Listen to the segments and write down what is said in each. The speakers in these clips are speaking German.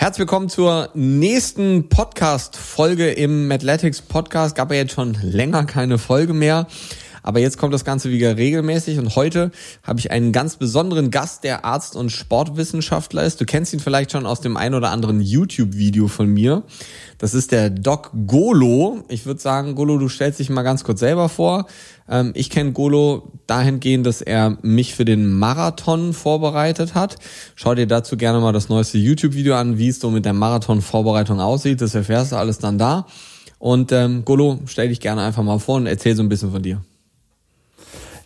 Herzlich willkommen zur nächsten Podcast-Folge im Mathletics-Podcast. Gab ja jetzt schon länger keine Folge mehr, aber jetzt kommt das Ganze wieder regelmäßig. Und heute habe ich einen ganz besonderen Gast, der Arzt und Sportwissenschaftler ist. Du kennst ihn vielleicht schon aus dem ein oder anderen YouTube-Video von mir. Das ist der Doc Golo. Ich würde sagen, Golo, du stellst dich mal ganz kurz selber vor. Ich kenne Golo dahingehend, dass er mich für den Marathon vorbereitet hat. Schau dir dazu gerne mal das neueste YouTube-Video an, wie es so mit der Marathon-Vorbereitung aussieht. Das erfährst du alles dann da. Und Golo, stell dich gerne einfach mal vor und erzähl so ein bisschen von dir.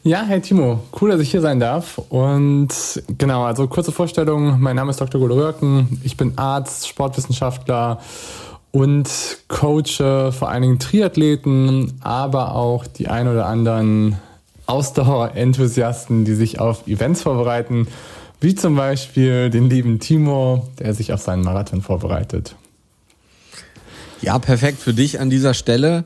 Ja, hey Timo, cool, dass ich hier sein darf. Und genau, also kurze Vorstellung. Mein Name ist Dr. Golo. Ich bin Arzt, Sportwissenschaftler und coache vor allen Dingen Triathleten, aber auch die ein oder anderen Ausdauerenthusiasten, die sich auf Events vorbereiten, wie zum Beispiel den lieben Timo, der sich auf seinen Marathon vorbereitet. Ja, perfekt für dich an dieser Stelle.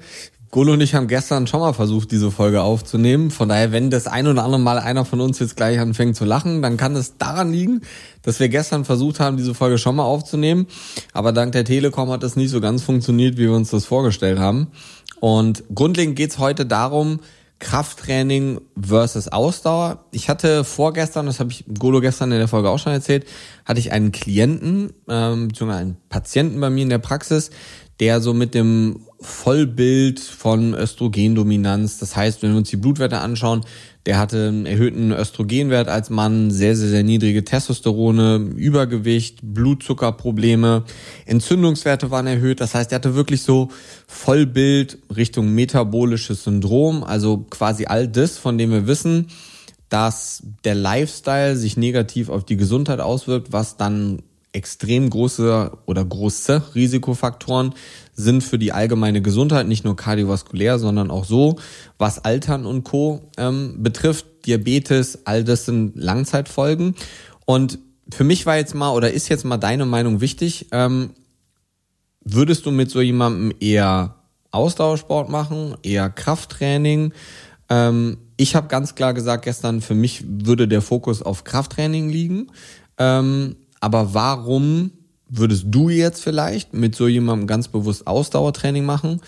Golo und ich haben gestern schon mal versucht, diese Folge aufzunehmen. Von daher, wenn das ein oder andere Mal einer von uns jetzt gleich anfängt zu lachen, dann kann es daran liegen, dass wir gestern versucht haben, diese Folge schon mal aufzunehmen. Aber dank der Telekom hat das nicht so ganz funktioniert, wie wir uns das vorgestellt haben. Und grundlegend geht's heute darum, Krafttraining versus Ausdauer. Ich hatte vorgestern, das habe ich Golo gestern in der Folge auch schon erzählt, hatte ich einen Klienten, beziehungsweise einen Patienten bei mir in der Praxis, der so mit dem Vollbild von Östrogendominanz, das heißt, wenn wir uns die Blutwerte anschauen, der hatte einen erhöhten Östrogenwert als Mann, sehr, sehr, sehr niedrige Testosterone, Übergewicht, Blutzuckerprobleme, Entzündungswerte waren erhöht, das heißt, er hatte wirklich so Vollbild Richtung metabolisches Syndrom, also quasi all das, von dem wir wissen, dass der Lifestyle sich negativ auf die Gesundheit auswirkt, was dann extrem große Risikofaktoren sind für die allgemeine Gesundheit, nicht nur kardiovaskulär, sondern auch so, was Altern und Co. betrifft, Diabetes, all das sind Langzeitfolgen. Und für mich war jetzt mal oder ist jetzt mal deine Meinung wichtig, würdest du mit so jemandem eher Ausdauersport machen, eher Krafttraining? Ich habe ganz klar gesagt gestern, für mich würde der Fokus auf Krafttraining liegen. Aber warum würdest du jetzt vielleicht mit so jemandem ganz bewusst Ausdauertraining machen?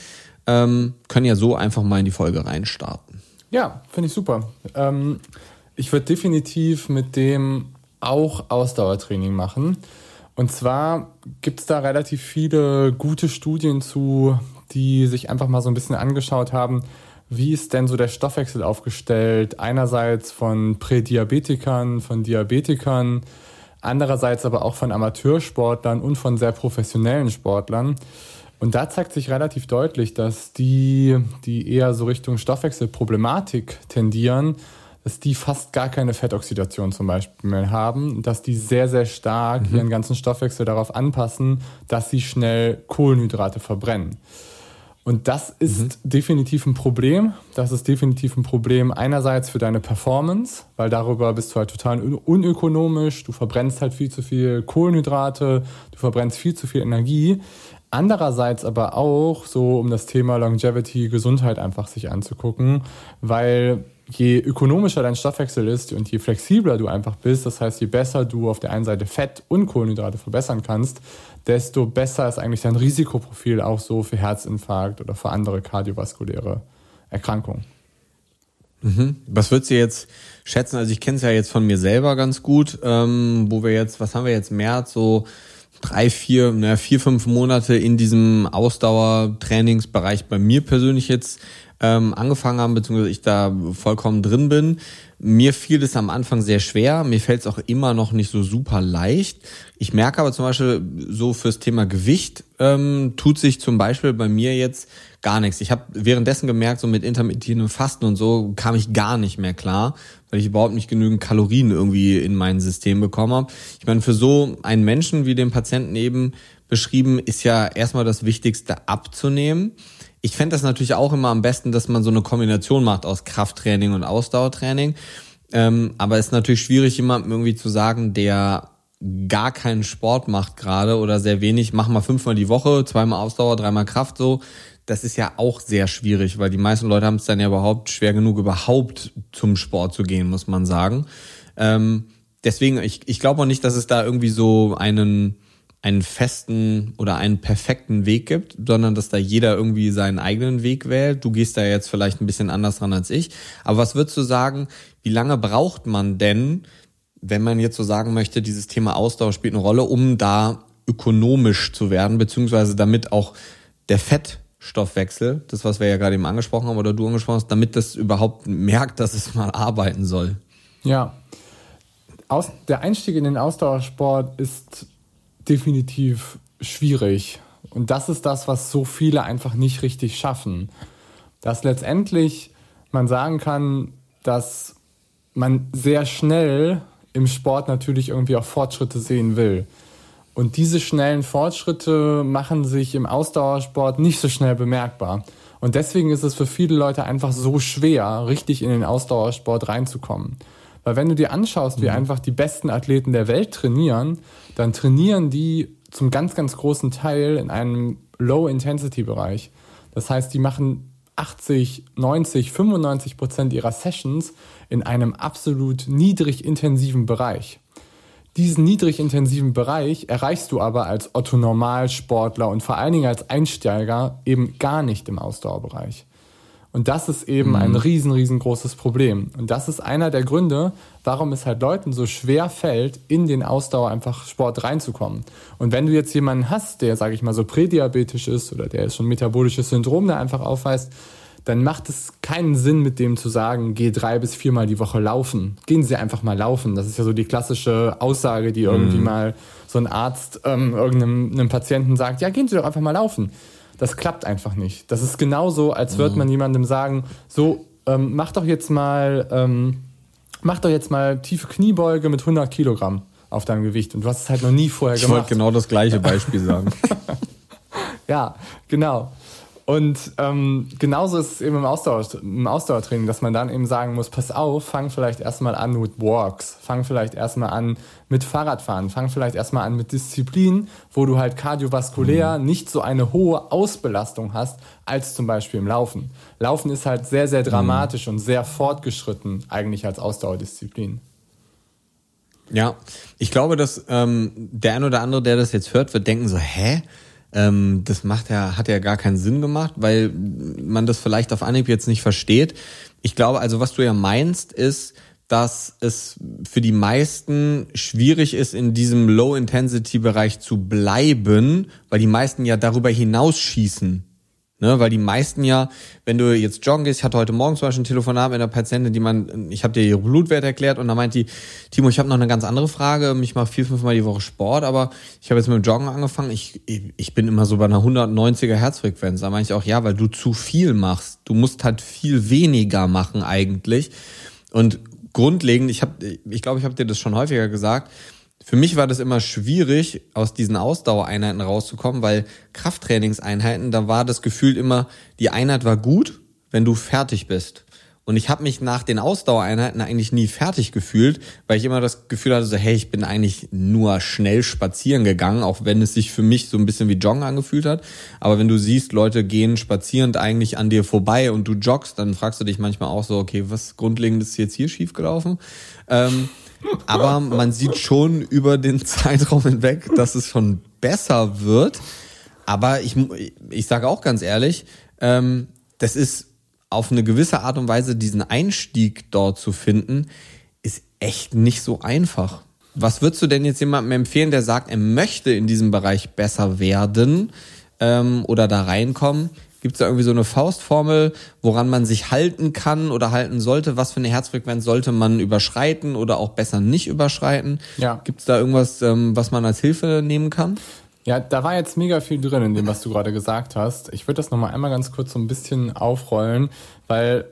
Können ja so einfach mal in die Folge reinstarten. Ja, finde ich super. Ich würde definitiv mit dem auch Ausdauertraining machen. Und zwar gibt es da relativ viele gute Studien zu, die sich einfach mal so ein bisschen angeschaut haben, wie ist denn so der Stoffwechsel aufgestellt? Einerseits von Prädiabetikern, von Diabetikern, andererseits aber auch von Amateursportlern und von sehr professionellen Sportlern. Und da zeigt sich relativ deutlich, dass die eher so Richtung Stoffwechselproblematik tendieren, dass die fast gar keine Fettoxidation zum Beispiel mehr haben, dass die sehr, sehr stark ihren ganzen Stoffwechsel darauf anpassen, dass sie schnell Kohlenhydrate verbrennen. Und das ist definitiv ein Problem. Das ist definitiv ein Problem einerseits für deine Performance, weil darüber bist du halt total unökonomisch, du verbrennst halt viel zu viel Kohlenhydrate, du verbrennst viel zu viel Energie. Andererseits aber auch, so um das Thema Longevity, Gesundheit einfach sich anzugucken, weil je ökonomischer dein Stoffwechsel ist und je flexibler du einfach bist, das heißt, je besser du auf der einen Seite Fett und Kohlenhydrate verbessern kannst, desto besser ist eigentlich dein Risikoprofil auch so für Herzinfarkt oder für andere kardiovaskuläre Erkrankungen. Was würdest du jetzt schätzen? Also ich kenne es ja jetzt von mir selber ganz gut, wo wir jetzt, was haben wir jetzt, März, so 4, 5 Monate in diesem Ausdauertrainingsbereich bei mir persönlich jetzt angefangen haben, beziehungsweise ich da vollkommen drin bin. Mir fiel das am Anfang sehr schwer, mir fällt es auch immer noch nicht so super leicht. Ich merke aber zum Beispiel so fürs Thema Gewicht tut sich zum Beispiel bei mir jetzt gar nichts. Ich habe währenddessen gemerkt, so mit intermittierendem Fasten und so kam ich gar nicht mehr klar, weil ich überhaupt nicht genügend Kalorien irgendwie in mein System bekommen habe. Ich meine, für so einen Menschen wie den Patienten eben beschrieben, ist ja erstmal das Wichtigste abzunehmen. Ich fände das natürlich auch immer am besten, dass man so eine Kombination macht aus Krafttraining und Ausdauertraining. Aber es ist natürlich schwierig, jemandem irgendwie zu sagen, der gar keinen Sport macht gerade oder sehr wenig, mach mal 5-mal die Woche, 2-mal Ausdauer, 3-mal Kraft so. Das ist ja auch sehr schwierig, weil die meisten Leute haben es dann ja schwer genug überhaupt zum Sport zu gehen, muss man sagen. Deswegen, ich glaube auch nicht, dass es da irgendwie so einen einen festen oder einen perfekten Weg gibt, sondern dass da jeder irgendwie seinen eigenen Weg wählt. Du gehst da jetzt vielleicht ein bisschen anders ran als ich. Aber was würdest du sagen, wie lange braucht man denn, wenn man jetzt so sagen möchte, dieses Thema Ausdauer spielt eine Rolle, um da ökonomisch zu werden, beziehungsweise damit auch der Fettstoffwechsel, das was wir ja gerade eben angesprochen haben oder du angesprochen hast, damit das überhaupt merkt, dass es mal arbeiten soll? Ja, der Einstieg in den Ausdauersport ist definitiv schwierig. Und das ist das, was so viele einfach nicht richtig schaffen. Dass letztendlich man sagen kann, dass man sehr schnell im Sport natürlich irgendwie auch Fortschritte sehen will. Und diese schnellen Fortschritte machen sich im Ausdauersport nicht so schnell bemerkbar. Und deswegen ist es für viele Leute einfach so schwer, richtig in den Ausdauersport reinzukommen. Weil wenn du dir anschaust, wie einfach die besten Athleten der Welt trainieren, dann trainieren die zum ganz, ganz großen Teil in einem Low-Intensity-Bereich. Das heißt, die machen 80, 90, 95% ihrer Sessions in einem absolut niedrig intensiven Bereich. Diesen niedrig intensiven Bereich erreichst du aber als Otto Normalsportler und vor allen Dingen als Einsteiger eben gar nicht im Ausdauerbereich. Und das ist eben ein riesengroßes Problem. Und das ist einer der Gründe, warum es halt Leuten so schwer fällt, in den Ausdauer einfach Sport reinzukommen. Und wenn du jetzt jemanden hast, der, sage ich mal, so prädiabetisch ist oder der schon metabolisches Syndrom da einfach aufweist, dann macht es keinen Sinn, mit dem zu sagen, geh 3 bis 4 Mal die Woche laufen. Gehen Sie einfach mal laufen. Das ist ja so die klassische Aussage, die irgendwie mal so ein Arzt irgendeinem Patienten sagt, ja, gehen Sie doch einfach mal laufen. Das klappt einfach nicht. Das ist genauso, als würde man jemandem sagen, so, mach doch jetzt mal tiefe Kniebeuge mit 100 Kilogramm auf deinem Gewicht. Und du hast es halt noch nie vorher gemacht. Ich wollte genau das gleiche Beispiel sagen. Ja, genau. Und genauso ist es eben im Ausdauertraining, dass man dann eben sagen muss, pass auf, fang vielleicht erstmal an mit Walks, fang vielleicht erstmal an mit Fahrradfahren, fang vielleicht erstmal an mit Disziplin, wo du halt kardiovaskulär nicht so eine hohe Ausbelastung hast, als zum Beispiel im Laufen. Laufen ist halt sehr, sehr dramatisch und sehr fortgeschritten eigentlich als Ausdauerdisziplin. Ja, ich glaube, dass der ein oder andere, der das jetzt hört, wird denken so, hä? Das hat ja gar keinen Sinn gemacht, weil man das vielleicht auf Anhieb jetzt nicht versteht. Ich glaube, also was du ja meinst, ist, dass es für die meisten schwierig ist, in diesem Low-Intensity-Bereich zu bleiben, weil die meisten ja darüber hinausschießen. Ne, weil die meisten ja, wenn du jetzt joggen gehst, ich hatte heute Morgen zum Beispiel ein Telefonat mit einer Patientin, ich habe dir ihre Blutwerte erklärt und da meint die, Timo, ich habe noch eine ganz andere Frage, ich mache 4-5 Mal die Woche Sport, aber ich habe jetzt mit dem Joggen angefangen, ich bin immer so bei einer 190er Herzfrequenz. Da meine ich auch, ja, weil du zu viel machst. Du musst halt viel weniger machen eigentlich. Und grundlegend, ich glaube, ich habe dir das schon häufiger gesagt, für mich war das immer schwierig, aus diesen Ausdauereinheiten rauszukommen, weil Krafttrainingseinheiten, da war das Gefühl immer, die Einheit war gut, wenn du fertig bist. Und ich habe mich nach den Ausdauereinheiten eigentlich nie fertig gefühlt, weil ich immer das Gefühl hatte, so hey, ich bin eigentlich nur schnell spazieren gegangen, auch wenn es sich für mich so ein bisschen wie Joggen angefühlt hat. Aber wenn du siehst, Leute gehen spazierend eigentlich an dir vorbei und du joggst, dann fragst du dich manchmal auch so, okay, was Grundlegendes ist jetzt hier schiefgelaufen? Aber man sieht schon über den Zeitraum hinweg, dass es schon besser wird. Aber ich sage auch ganz ehrlich, das ist auf eine gewisse Art und Weise, diesen Einstieg dort zu finden, ist echt nicht so einfach. Was würdest du denn jetzt jemandem empfehlen, der sagt, er möchte in diesem Bereich besser werden oder da reinkommen? Gibt es da irgendwie so eine Faustformel, woran man sich halten kann oder halten sollte? Was für eine Herzfrequenz sollte man überschreiten oder auch besser nicht überschreiten? Ja. Gibt es da irgendwas, was man als Hilfe nehmen kann? Ja, da war jetzt mega viel drin in dem, was du gerade gesagt hast. Ich würde das nochmal einmal ganz kurz so ein bisschen aufrollen, weil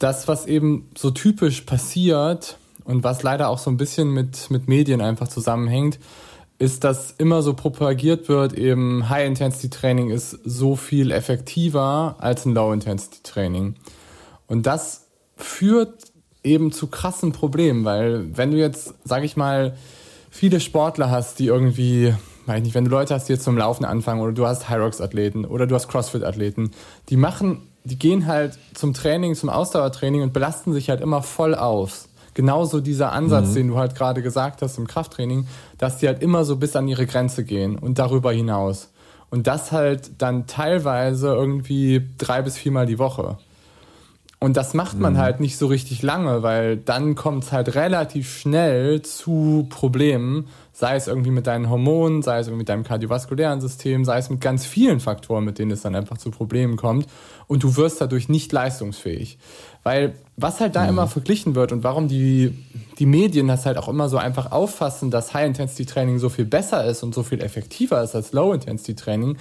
das, was eben so typisch passiert und was leider auch so ein bisschen mit Medien einfach zusammenhängt, ist, dass immer so propagiert wird, eben High-Intensity-Training ist so viel effektiver als ein Low-Intensity-Training. Und das führt eben zu krassen Problemen, weil wenn du jetzt, sage ich mal, viele Sportler hast, die irgendwie, weiß nicht, wenn du Leute hast, die jetzt zum Laufen anfangen oder du hast Hyrox-Athleten oder du hast CrossFit-Athleten, die gehen halt zum Training, zum Ausdauertraining und belasten sich halt immer voll aus. genauso dieser Ansatz, den du halt gerade gesagt hast im Krafttraining, dass die halt immer so bis an ihre Grenze gehen und darüber hinaus. Und das halt dann teilweise irgendwie 3 bis 4 Mal die Woche. Und das macht man halt nicht so richtig lange, weil dann kommt es halt relativ schnell zu Problemen, sei es irgendwie mit deinen Hormonen, sei es irgendwie mit deinem kardiovaskulären System, sei es mit ganz vielen Faktoren, mit denen es dann einfach zu Problemen kommt und du wirst dadurch nicht leistungsfähig. Weil was halt da immer verglichen wird und warum die Medien das halt auch immer so einfach auffassen, dass High-Intensity-Training so viel besser ist und so viel effektiver ist als Low-Intensity-Training,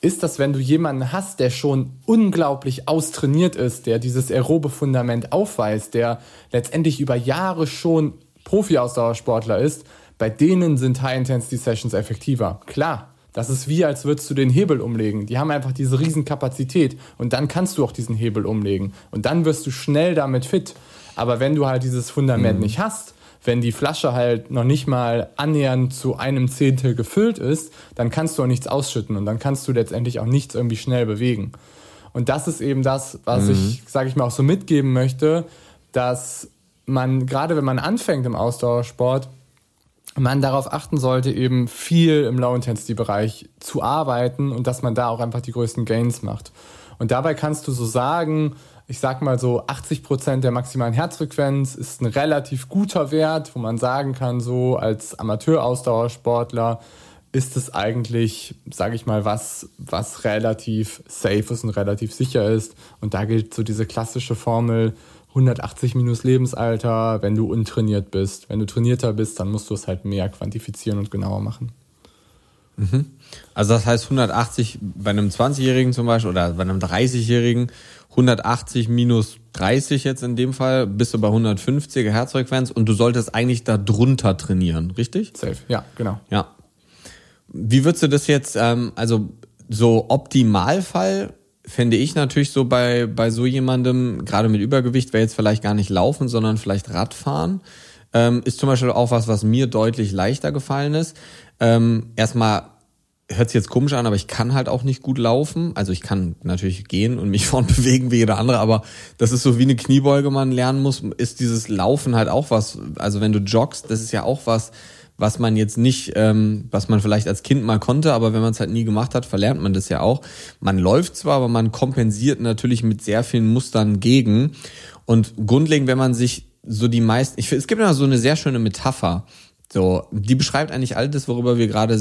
ist, dass wenn du jemanden hast, der schon unglaublich austrainiert ist, der dieses Aerobe-Fundament aufweist, der letztendlich über Jahre schon Profi-Ausdauersportler ist, bei denen sind High-Intensity-Sessions effektiver. Klar, das ist wie, als würdest du den Hebel umlegen. Die haben einfach diese Riesenkapazität und dann kannst du auch diesen Hebel umlegen und dann wirst du schnell damit fit. Aber wenn du halt dieses Fundament nicht hast, wenn die Flasche halt noch nicht mal annähernd zu 1/10 gefüllt ist, dann kannst du auch nichts ausschütten und dann kannst du letztendlich auch nichts irgendwie schnell bewegen. Und das ist eben das, was ich, sage ich mal, auch so mitgeben möchte, dass man, gerade wenn man anfängt im Ausdauersport, man darauf achten sollte, eben viel im Low-Intensity-Bereich zu arbeiten und dass man da auch einfach die größten Gains macht. Und dabei kannst du so sagen, ich sag mal so 80% der maximalen Herzfrequenz ist ein relativ guter Wert, wo man sagen kann, so als Amateur-Ausdauersportler ist es eigentlich, sage ich mal, was relativ safe ist und relativ sicher ist. Und da gilt so diese klassische Formel, 180 minus Lebensalter, wenn du untrainiert bist. Wenn du trainierter bist, dann musst du es halt mehr quantifizieren und genauer machen. Also das heißt 180 bei einem 20-Jährigen zum Beispiel oder bei einem 30-Jährigen, 180 minus 30 jetzt in dem Fall, bist du bei 150er Herzfrequenz und du solltest eigentlich da drunter trainieren, richtig? Safe, ja, genau. Ja. Wie würdest du das jetzt, also so Optimalfall fände ich natürlich so bei so jemandem, gerade mit Übergewicht, wäre jetzt vielleicht gar nicht laufen, sondern vielleicht Radfahren, ist zum Beispiel auch was mir deutlich leichter gefallen ist. Erstmal hört es jetzt komisch an, aber ich kann halt auch nicht gut laufen. Also ich kann natürlich gehen und mich vorn bewegen wie jeder andere, aber das ist so wie eine Kniebeuge, man lernen muss, ist dieses Laufen halt auch was. Also wenn du joggst, das ist ja auch was man jetzt nicht, was man vielleicht als Kind mal konnte, aber wenn man es halt nie gemacht hat, verlernt man das ja auch. Man läuft zwar, aber man kompensiert natürlich mit sehr vielen Mustern gegen. Und grundlegend, wenn man sich so die meisten, es gibt immer so eine sehr schöne Metapher, so, die beschreibt eigentlich all das, worüber wir gerade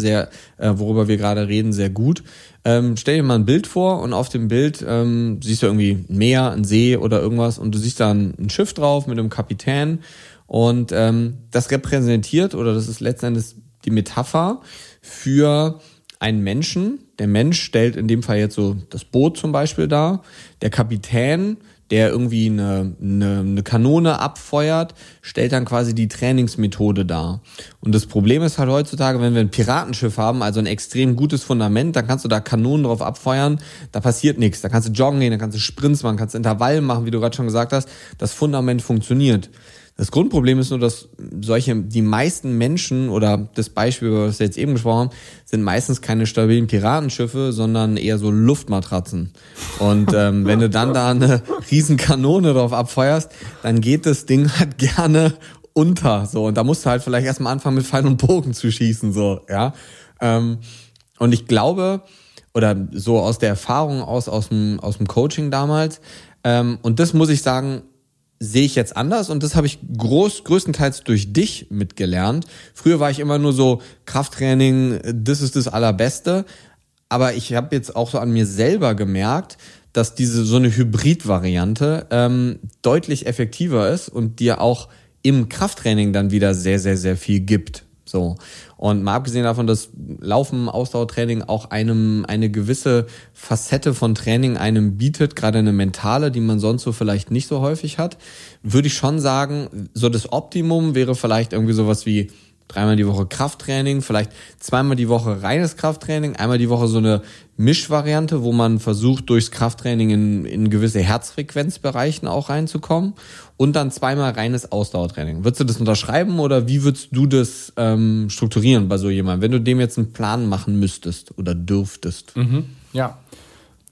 reden, sehr gut. Stell dir mal ein Bild vor und auf dem Bild siehst du irgendwie ein Meer, ein See oder irgendwas und du siehst da ein Schiff drauf mit einem Kapitän und das repräsentiert oder das ist letzten Endes die Metapher für einen Menschen. Der Mensch stellt in dem Fall jetzt so das Boot zum Beispiel dar, der Kapitän, der irgendwie eine Kanone abfeuert, stellt dann quasi die Trainingsmethode dar. Und das Problem ist halt heutzutage, wenn wir ein Piratenschiff haben, also ein extrem gutes Fundament, dann kannst du da Kanonen drauf abfeuern, da passiert nichts. Da kannst du joggen gehen, da kannst du Sprints machen, kannst Intervall machen, wie du gerade schon gesagt hast. Das Fundament funktioniert. Das Grundproblem ist nur, dass die meisten Menschen, oder das Beispiel, über das wir jetzt eben gesprochen haben, sind meistens keine stabilen Piratenschiffe, sondern eher so Luftmatratzen. Und wenn du dann da eine Riesenkanone drauf abfeuerst, dann geht das Ding halt gerne unter. So. Und da musst du halt vielleicht erstmal anfangen, mit Pfeil und Bogen zu schießen. So, ja. Und ich glaube, oder so aus der Erfahrung aus dem Coaching damals, und das muss ich sagen, sehe ich jetzt anders und das habe ich größtenteils durch dich mitgelernt. Früher war ich immer nur so, Krafttraining, das ist das Allerbeste. Aber ich habe jetzt auch so an mir selber gemerkt, dass so eine Hybrid-Variante deutlich effektiver ist und dir auch im Krafttraining dann wieder sehr, sehr, sehr viel gibt. So. Und mal abgesehen davon, dass Laufen, Ausdauertraining auch eine gewisse Facette von Training einem bietet, gerade eine mentale, die man sonst so vielleicht nicht so häufig hat, würde ich schon sagen, so das Optimum wäre vielleicht irgendwie sowas wie 3-mal die Woche Krafttraining, vielleicht 2-mal die Woche reines Krafttraining, 1-mal die Woche so eine Mischvariante, wo man versucht, durchs Krafttraining in gewisse Herzfrequenzbereichen auch reinzukommen und dann 2-mal reines Ausdauertraining. Würdest du das unterschreiben oder wie würdest du das strukturieren bei so jemandem, wenn du dem jetzt einen Plan machen müsstest oder dürftest? Ja,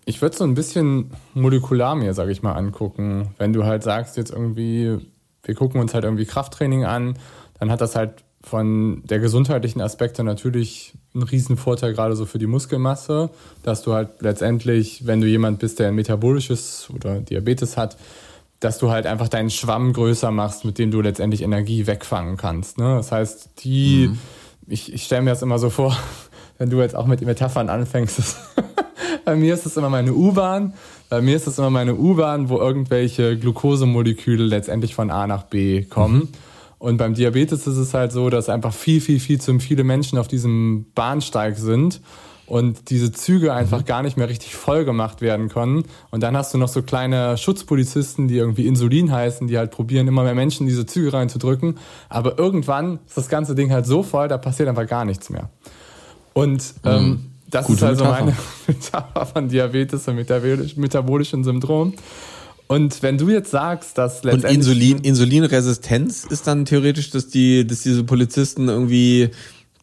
ich würde so ein bisschen molekular mir, sage ich mal, angucken, wenn du halt sagst, jetzt irgendwie wir gucken uns halt irgendwie Krafttraining an, dann hat das halt von der gesundheitlichen Aspekte natürlich einen riesen Vorteil, gerade so für die Muskelmasse, dass du halt letztendlich, wenn du jemand bist, der ein metabolisches oder Diabetes hat, dass du halt einfach deinen Schwamm größer machst, mit dem du letztendlich Energie wegfangen kannst. Ne? Das heißt, ich stelle mir das immer so vor, wenn du jetzt auch mit Metaphern anfängst, bei mir ist das immer meine U-Bahn, wo irgendwelche Glukosemoleküle letztendlich von A nach B kommen. Mhm. Und beim Diabetes ist es halt so, dass einfach viel zu viele Menschen auf diesem Bahnsteig sind und diese Züge einfach gar nicht mehr richtig voll gemacht werden können. Und dann hast du noch so kleine Schutzpolizisten, die irgendwie Insulin heißen, die halt probieren, immer mehr Menschen in diese Züge reinzudrücken. Aber irgendwann ist das ganze Ding halt so voll, da passiert einfach gar nichts mehr. Und das ist also Metapher. Meine Metapher von Diabetes und metabolischem Syndrom. Und wenn du jetzt sagst, dass letztendlich... Und Insulinresistenz ist dann theoretisch, dass diese Polizisten irgendwie,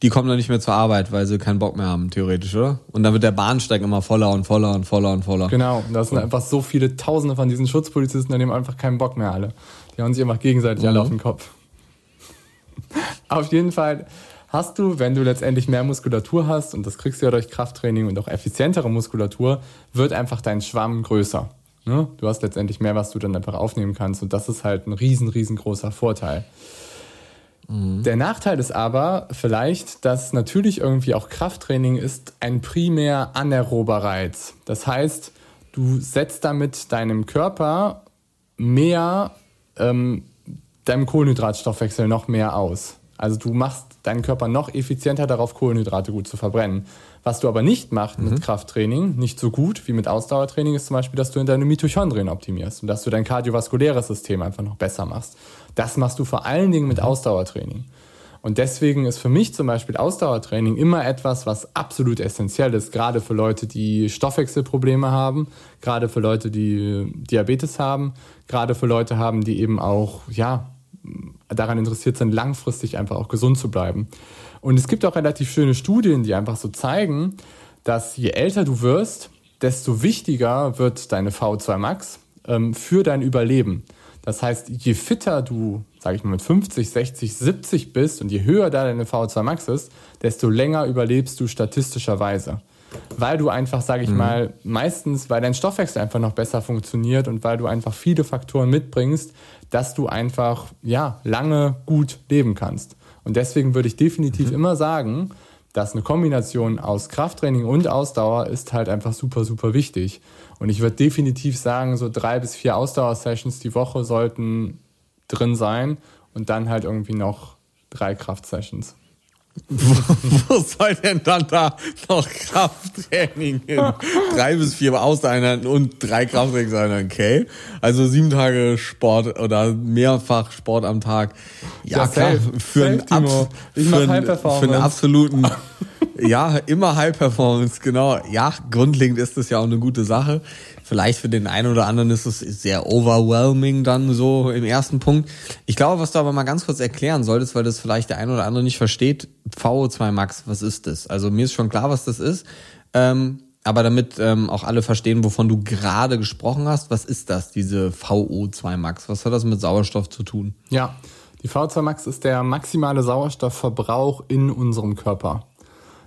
die kommen dann nicht mehr zur Arbeit, weil sie keinen Bock mehr haben, theoretisch, oder? Und dann wird der Bahnsteig immer voller. Genau, und das sind einfach so viele Tausende von diesen Schutzpolizisten, die haben einfach keinen Bock mehr alle. Die haben sich einfach gegenseitig alle auf den Kopf. Auf jeden Fall hast du, wenn du letztendlich mehr Muskulatur hast, und das kriegst du ja durch Krafttraining und auch effizientere Muskulatur, wird einfach dein Schwamm größer. Ne? Du hast letztendlich mehr, was du dann einfach aufnehmen kannst. Und das ist halt ein riesengroßer Vorteil. Mhm. Der Nachteil ist aber vielleicht, dass natürlich irgendwie auch Krafttraining ist ein primär anaerober Reiz. Das heißt, du setzt damit deinem Körper mehr, deinem Kohlenhydratstoffwechsel noch mehr aus. Also du machst deinen Körper noch effizienter darauf, Kohlenhydrate gut zu verbrennen. Was du aber nicht machst mit Krafttraining, nicht so gut wie mit Ausdauertraining, ist zum Beispiel, dass du deine Mitochondrien optimierst und dass du dein kardiovaskuläres System einfach noch besser machst. Das machst du vor allen Dingen mit Ausdauertraining. Und deswegen ist für mich zum Beispiel Ausdauertraining immer etwas, was absolut essentiell ist, gerade für Leute, die Stoffwechselprobleme haben, gerade für Leute, die Diabetes haben, gerade für Leute haben, die eben auch, daran interessiert sind, langfristig einfach auch gesund zu bleiben. Und es gibt auch relativ schöne Studien, die einfach so zeigen, dass je älter du wirst, desto wichtiger wird deine VO2max für dein Überleben. Das heißt, je fitter du, sage ich mal, mit 50, 60, 70 bist und je höher da deine VO2max ist, desto länger überlebst du statistischerweise. Weil du einfach, sage ich mal, meistens, weil dein Stoffwechsel einfach noch besser funktioniert und weil du einfach viele Faktoren mitbringst, dass du einfach lange gut leben kannst. Und deswegen würde ich definitiv immer sagen, dass eine Kombination aus Krafttraining und Ausdauer ist halt einfach super wichtig. Und ich würde definitiv sagen, so 3 bis 4 Ausdauer-Sessions die Woche sollten drin sein und dann halt irgendwie noch 3 Kraft-Sessions. Wo soll denn dann da noch Krafttraining hin? 3 bis 4 Ausdauereinheiten und 3 Krafttrainingseinheiten, okay? Also 7 Tage Sport oder mehrfach Sport am Tag. Ja klar, für einen absoluten... Ja, immer High Performance, genau. Ja, grundlegend ist das ja auch eine gute Sache. Vielleicht für den einen oder anderen ist es sehr overwhelming dann so im ersten Punkt. Ich glaube, was du aber mal ganz kurz erklären solltest, weil das vielleicht der eine oder andere nicht versteht, VO2max, was ist das? Also mir ist schon klar, was das ist. Aber damit auch alle verstehen, wovon du gerade gesprochen hast, was ist das, diese VO2max? Was hat das mit Sauerstoff zu tun? Ja, die VO2max ist der maximale Sauerstoffverbrauch in unserem Körper.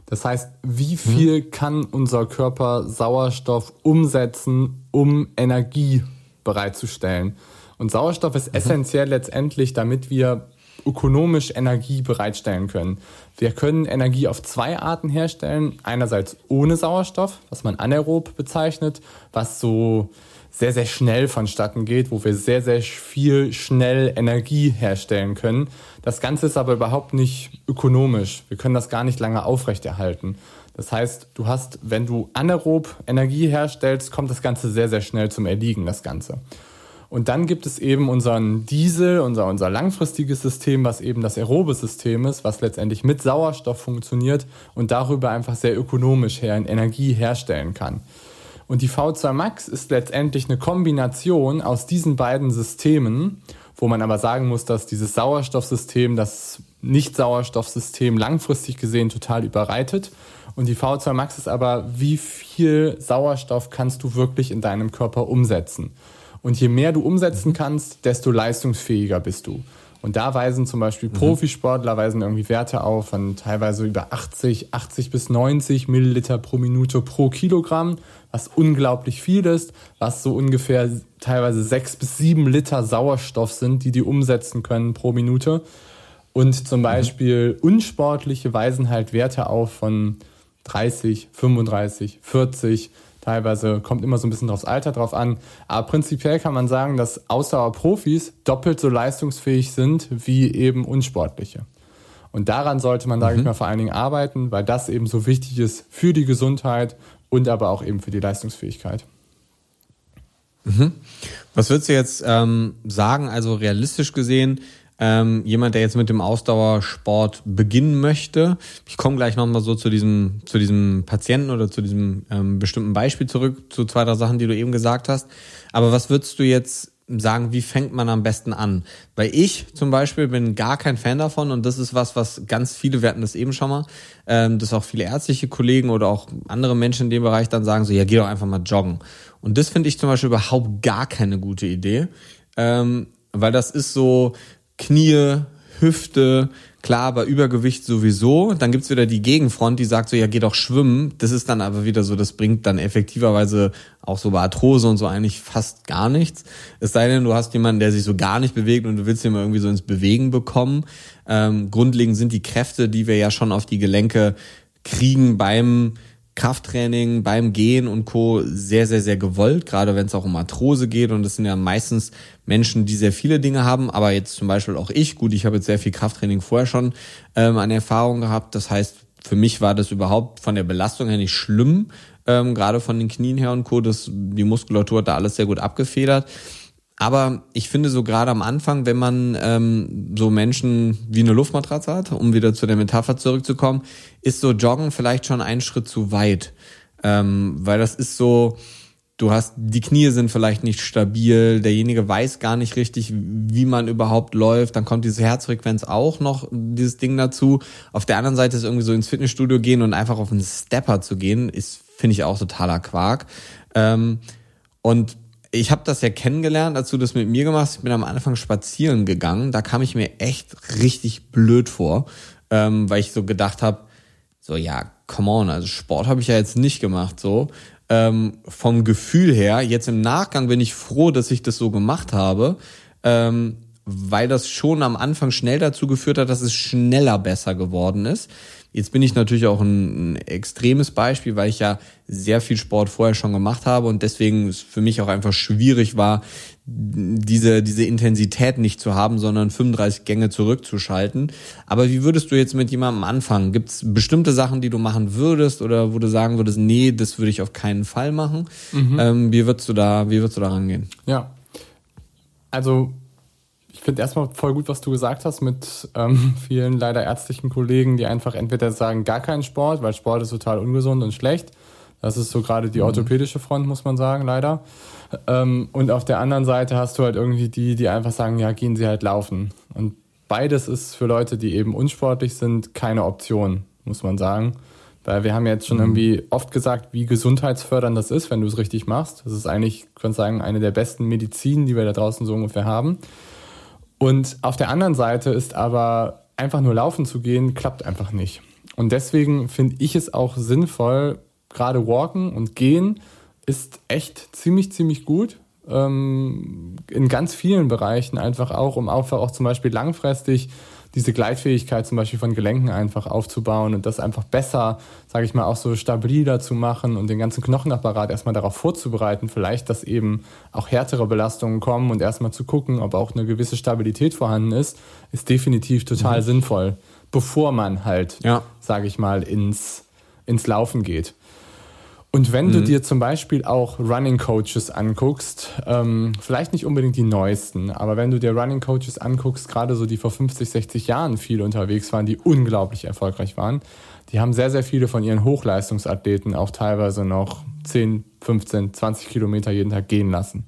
Das heißt, wie viel kann unser Körper Sauerstoff umsetzen, um Energie bereitzustellen? Und Sauerstoff ist essentiell letztendlich, damit wir ökonomisch Energie bereitstellen können. Wir können Energie auf 2 Arten herstellen. Einerseits ohne Sauerstoff, was man anaerob bezeichnet, was so sehr schnell vonstatten geht, wo wir sehr viel schnell Energie herstellen können. Das Ganze ist aber überhaupt nicht ökonomisch. Wir können das gar nicht lange aufrechterhalten. Das heißt, du hast, wenn du anaerob Energie herstellst, kommt das Ganze sehr schnell zum Erliegen, das Ganze. Und dann gibt es eben unseren Diesel, unser langfristiges System, was eben das Aerobe-System ist, was letztendlich mit Sauerstoff funktioniert und darüber einfach sehr ökonomisch Energie herstellen kann. Und die VO2max ist letztendlich eine Kombination aus diesen beiden Systemen, wo man aber sagen muss, dass dieses Sauerstoffsystem das Nicht-Sauerstoffsystem langfristig gesehen total überreitet. Und die VO2max ist aber, wie viel Sauerstoff kannst du wirklich in deinem Körper umsetzen? Und je mehr du umsetzen kannst, desto leistungsfähiger bist du. Und da weisen zum Beispiel Profisportler weisen irgendwie Werte auf von teilweise über 80 bis 90 Milliliter pro Minute pro Kilogramm, was unglaublich viel ist, was so ungefähr teilweise 6 bis 7 Liter Sauerstoff sind, die umsetzen können pro Minute. Und zum Beispiel Unsportliche weisen halt Werte auf von 30, 35, 40, teilweise kommt immer so ein bisschen aufs Alter drauf an. Aber prinzipiell kann man sagen, dass Ausdauerprofis doppelt so leistungsfähig sind wie eben Unsportliche. Und daran sollte man, sage ich mal, vor allen Dingen arbeiten, weil das eben so wichtig ist für die Gesundheit und aber auch eben für die Leistungsfähigkeit. Was würdest du jetzt sagen, also realistisch gesehen, jemand, der jetzt mit dem Ausdauersport beginnen möchte, ich komme gleich nochmal so zu diesem Patienten oder zu diesem bestimmten Beispiel zurück, zu 2, 3 Sachen, die du eben gesagt hast, aber was würdest du jetzt sagen, wie fängt man am besten an? Weil ich zum Beispiel bin gar kein Fan davon und das ist was ganz viele, wir hatten das eben schon mal, dass auch viele ärztliche Kollegen oder auch andere Menschen in dem Bereich dann sagen so, ja geh doch einfach mal joggen. Und das finde ich zum Beispiel überhaupt gar keine gute Idee, weil das ist so Knie, Hüfte, klar, bei Übergewicht sowieso. Dann gibt's wieder die Gegenfront, die sagt so, ja, geh doch schwimmen. Das ist dann aber wieder so, das bringt dann effektiverweise auch so bei Arthrose und so eigentlich fast gar nichts. Es sei denn, du hast jemanden, der sich so gar nicht bewegt und du willst ihn mal irgendwie so ins Bewegen bekommen. Grundlegend sind die Kräfte, die wir ja schon auf die Gelenke kriegen beim Krafttraining, beim Gehen und Co. sehr, sehr, sehr gewollt, gerade wenn es auch um Arthrose geht. Und das sind ja meistens Menschen, die sehr viele Dinge haben, aber jetzt zum Beispiel auch ich. Gut, ich habe jetzt sehr viel Krafttraining vorher schon an Erfahrung gehabt. Das heißt, für mich war das überhaupt von der Belastung her nicht schlimm, gerade von den Knien her und Co. Die Muskulatur hat da alles sehr gut abgefedert. Aber ich finde so gerade am Anfang, wenn man so Menschen wie eine Luftmatratze hat, um wieder zu der Metapher zurückzukommen, ist so Joggen vielleicht schon ein Schritt zu weit. Weil das ist so, die Knie sind vielleicht nicht stabil, derjenige weiß gar nicht richtig, wie man überhaupt läuft, dann kommt diese Herzfrequenz auch noch, dieses Ding dazu. Auf der anderen Seite ist irgendwie so ins Fitnessstudio gehen und einfach auf einen Stepper zu gehen, ist, finde ich, auch totaler Quark. Und ich habe das ja kennengelernt, als du das mit mir gemacht hast. Ich bin am Anfang spazieren gegangen. Da kam ich mir echt richtig blöd vor, weil ich so gedacht habe, so ja, come on, also Sport habe ich ja jetzt nicht gemacht. So vom Gefühl her, jetzt im Nachgang bin ich froh, dass ich das so gemacht habe, weil das schon am Anfang schnell dazu geführt hat, dass es schneller besser geworden ist. Jetzt bin ich natürlich auch ein extremes Beispiel, weil ich ja sehr viel Sport vorher schon gemacht habe und deswegen es für mich auch einfach schwierig war, diese Intensität nicht zu haben, sondern 35 Gänge zurückzuschalten. Aber wie würdest du jetzt mit jemandem anfangen? Gibt es bestimmte Sachen, die du machen würdest oder wo du sagen würdest, nee, das würde ich auf keinen Fall machen? Wie würdest du da rangehen? Ja, also ich finde erstmal voll gut, was du gesagt hast mit vielen leider ärztlichen Kollegen, die einfach entweder sagen, gar keinen Sport, weil Sport ist total ungesund und schlecht. Das ist so gerade die orthopädische Front, muss man sagen, leider. Und auf der anderen Seite hast du halt irgendwie die einfach sagen, ja, gehen sie halt laufen. Und beides ist für Leute, die eben unsportlich sind, keine Option, muss man sagen. Weil wir haben jetzt schon irgendwie oft gesagt, wie gesundheitsfördernd das ist, wenn du es richtig machst. Das ist eigentlich, ich könnte sagen, eine der besten Medizinen, die wir da draußen so ungefähr haben. Und auf der anderen Seite ist aber einfach nur laufen zu gehen, klappt einfach nicht. Und deswegen finde ich es auch sinnvoll, gerade walken und gehen ist echt ziemlich, ziemlich gut. In ganz vielen Bereichen einfach auch, um auch zum Beispiel langfristig diese Gleitfähigkeit zum Beispiel von Gelenken einfach aufzubauen und das einfach besser, sage ich mal, auch so stabiler zu machen und den ganzen Knochenapparat erstmal darauf vorzubereiten, vielleicht, dass eben auch härtere Belastungen kommen und erstmal zu gucken, ob auch eine gewisse Stabilität vorhanden ist, ist definitiv total sinnvoll, bevor man halt, sage ich mal, ins Laufen geht. Und wenn du dir zum Beispiel auch Running Coaches anguckst, vielleicht nicht unbedingt die neuesten, aber wenn du dir Running Coaches anguckst, gerade so die vor 50, 60 Jahren viele unterwegs waren, die unglaublich erfolgreich waren, die haben sehr, sehr viele von ihren Hochleistungsathleten auch teilweise noch 10, 15, 20 Kilometer jeden Tag gehen lassen.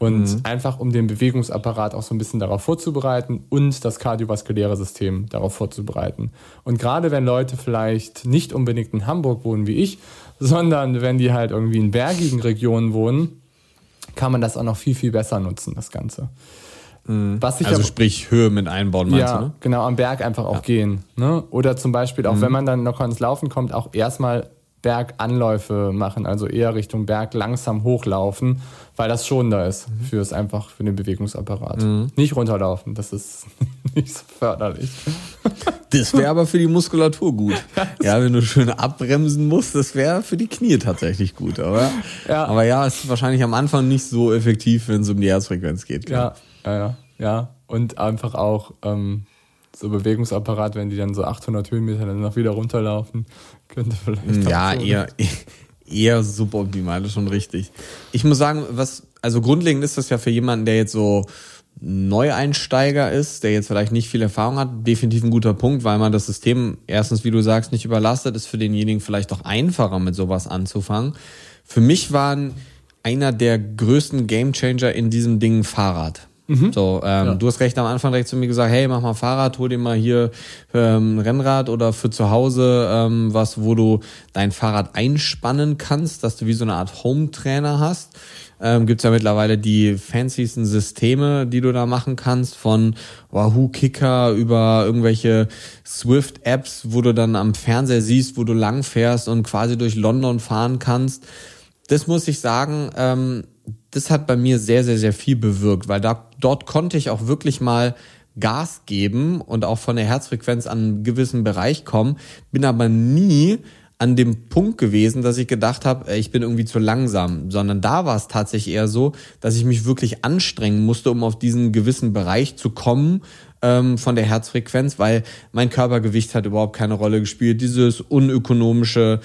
Und einfach, um den Bewegungsapparat auch so ein bisschen darauf vorzubereiten und das kardiovaskuläre System darauf vorzubereiten. Und gerade wenn Leute vielleicht nicht unbedingt in Hamburg wohnen wie ich, sondern wenn die halt irgendwie in bergigen Regionen wohnen, kann man das auch noch viel, viel besser nutzen, das Ganze. Was ich also aber, sprich Höhe mit einbauen, meinst du, ne? Genau, am Berg einfach auch gehen. Ne? Oder zum Beispiel, auch wenn man dann noch ans Laufen kommt, auch erstmal Berganläufe machen, also eher Richtung Berg langsam hochlaufen, weil das schonender ist für den Bewegungsapparat. Nicht runterlaufen, das ist nicht so förderlich. Das wäre aber für die Muskulatur gut. Ja, wenn du schön abbremsen musst, das wäre für die Knie tatsächlich gut. Aber ist wahrscheinlich am Anfang nicht so effektiv, wenn es um die Herzfrequenz geht. Ja. Und einfach auch so Bewegungsapparat, wenn die dann so 800 Höhenmeter dann noch wieder runterlaufen, könnte vielleicht... Ja, eher suboptimal, das ist schon richtig. Ich muss sagen, also grundlegend ist das ja für jemanden, der jetzt so Neueinsteiger ist, der jetzt vielleicht nicht viel Erfahrung hat, definitiv ein guter Punkt, weil man das System erstens, wie du sagst, nicht überlastet, ist für denjenigen vielleicht auch einfacher, mit sowas anzufangen. Für mich war einer der größten Gamechanger in diesem Ding Fahrrad. Du hast recht am Anfang direkt zu mir gesagt, hey, mach mal Fahrrad, hol dir mal hier Rennrad oder für zu Hause was, wo du dein Fahrrad einspannen kannst, dass du wie so eine Art Home-Trainer hast. Gibt's ja mittlerweile die fancysten Systeme, die du da machen kannst, von Wahoo Kicker über irgendwelche Swift-Apps, wo du dann am Fernseher siehst, wo du lang fährst und quasi durch London fahren kannst. Das muss ich sagen, das hat bei mir sehr, sehr, sehr viel bewirkt, weil dort konnte ich auch wirklich mal Gas geben und auch von der Herzfrequenz an einen gewissen Bereich kommen, bin aber nie an dem Punkt gewesen, dass ich gedacht habe, ich bin irgendwie zu langsam, sondern da war es tatsächlich eher so, dass ich mich wirklich anstrengen musste, um auf diesen gewissen Bereich zu kommen von der Herzfrequenz, weil mein Körpergewicht hat überhaupt keine Rolle gespielt. Diese unökonomische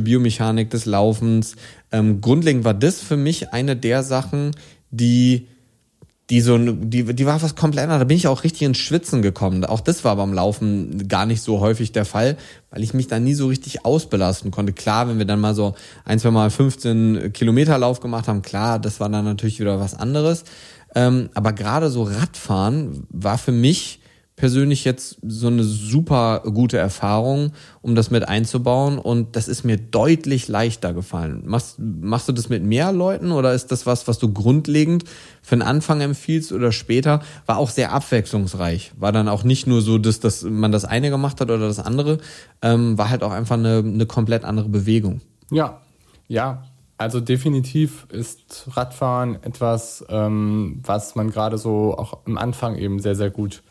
Biomechanik des Laufens. Grundlegend war das für mich eine der Sachen, die war was komplett anderes. Da bin ich auch richtig ins Schwitzen gekommen. Auch das war beim Laufen gar nicht so häufig der Fall, weil ich mich da nie so richtig ausbelasten konnte. Klar, wenn wir dann mal so 1-2 mal 15 Kilometer Lauf gemacht haben, klar, das war dann natürlich wieder was anderes. Aber gerade so Radfahren war für mich persönlich jetzt so eine super gute Erfahrung, um das mit einzubauen. Und das ist mir deutlich leichter gefallen. Machst du das mit mehr Leuten oder ist das was du grundlegend für den Anfang empfiehlst oder später? War auch sehr abwechslungsreich. War dann auch nicht nur so, dass man das eine gemacht hat oder das andere. War halt auch einfach eine komplett andere Bewegung. Ja. Also definitiv ist Radfahren etwas, was man gerade so auch am Anfang eben sehr, sehr gut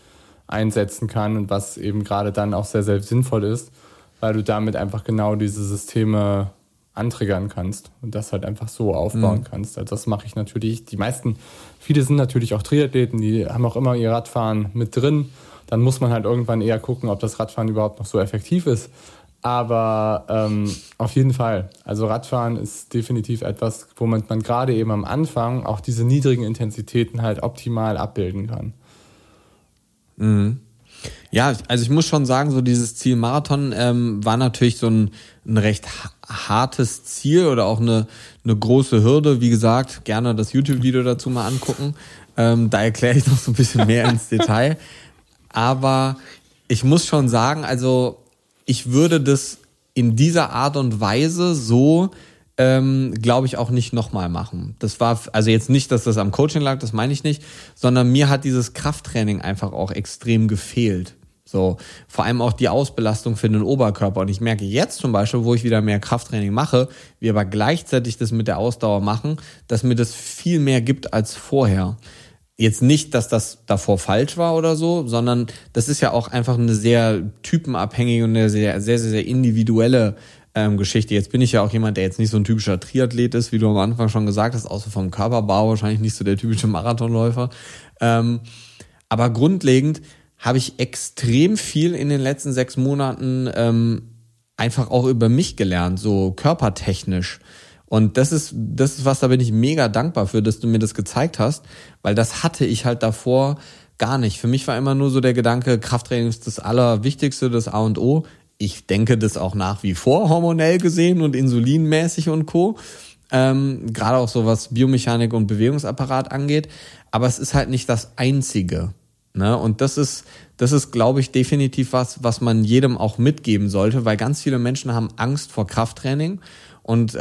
einsetzen kann und was eben gerade dann auch sehr, sehr sinnvoll ist, weil du damit einfach genau diese Systeme antriggern kannst und das halt einfach so aufbauen kannst. Also das mache ich natürlich. Viele sind natürlich auch Triathleten, die haben auch immer ihr Radfahren mit drin. Dann muss man halt irgendwann eher gucken, ob das Radfahren überhaupt noch so effektiv ist. Aber auf jeden Fall, also Radfahren ist definitiv etwas, wo man gerade eben am Anfang auch diese niedrigen Intensitäten halt optimal abbilden kann. Mhm. Ja, also ich muss schon sagen, so dieses Ziel Marathon war natürlich so ein recht hartes Ziel oder auch eine große Hürde. Wie gesagt, gerne das YouTube-Video dazu mal angucken. Da erkläre ich noch so ein bisschen mehr ins Detail. Aber ich muss schon sagen, also... Ich würde das in dieser Art und Weise so, glaube ich, auch nicht nochmal machen. Das war, also jetzt nicht, dass das am Coaching lag, das meine ich nicht, sondern mir hat dieses Krafttraining einfach auch extrem gefehlt. So, vor allem auch die Ausbelastung für den Oberkörper. Und ich merke jetzt zum Beispiel, wo ich wieder mehr Krafttraining mache, wir aber gleichzeitig das mit der Ausdauer machen, dass mir das viel mehr gibt als vorher. Jetzt nicht, dass das davor falsch war oder so, sondern das ist ja auch einfach eine sehr typenabhängige und eine sehr, sehr, sehr individuelle Geschichte. Jetzt bin ich ja auch jemand, der jetzt nicht so ein typischer Triathlet ist, wie du am Anfang schon gesagt hast, außer vom Körperbau wahrscheinlich nicht so der typische Marathonläufer. Aber grundlegend habe ich extrem viel in den letzten 6 Monaten einfach auch über mich gelernt, so körpertechnisch. Und das ist was, da bin ich mega dankbar für, dass du mir das gezeigt hast, weil das hatte ich halt davor gar nicht. Für mich war immer nur so der Gedanke, Krafttraining ist das Allerwichtigste, das A und O. Ich denke das auch nach wie vor hormonell gesehen und insulinmäßig und Co. Gerade auch so was Biomechanik und Bewegungsapparat angeht. Aber es ist halt nicht das Einzige. Ne? Und das ist, glaube ich, definitiv was man jedem auch mitgeben sollte, weil ganz viele Menschen haben Angst vor Krafttraining. Und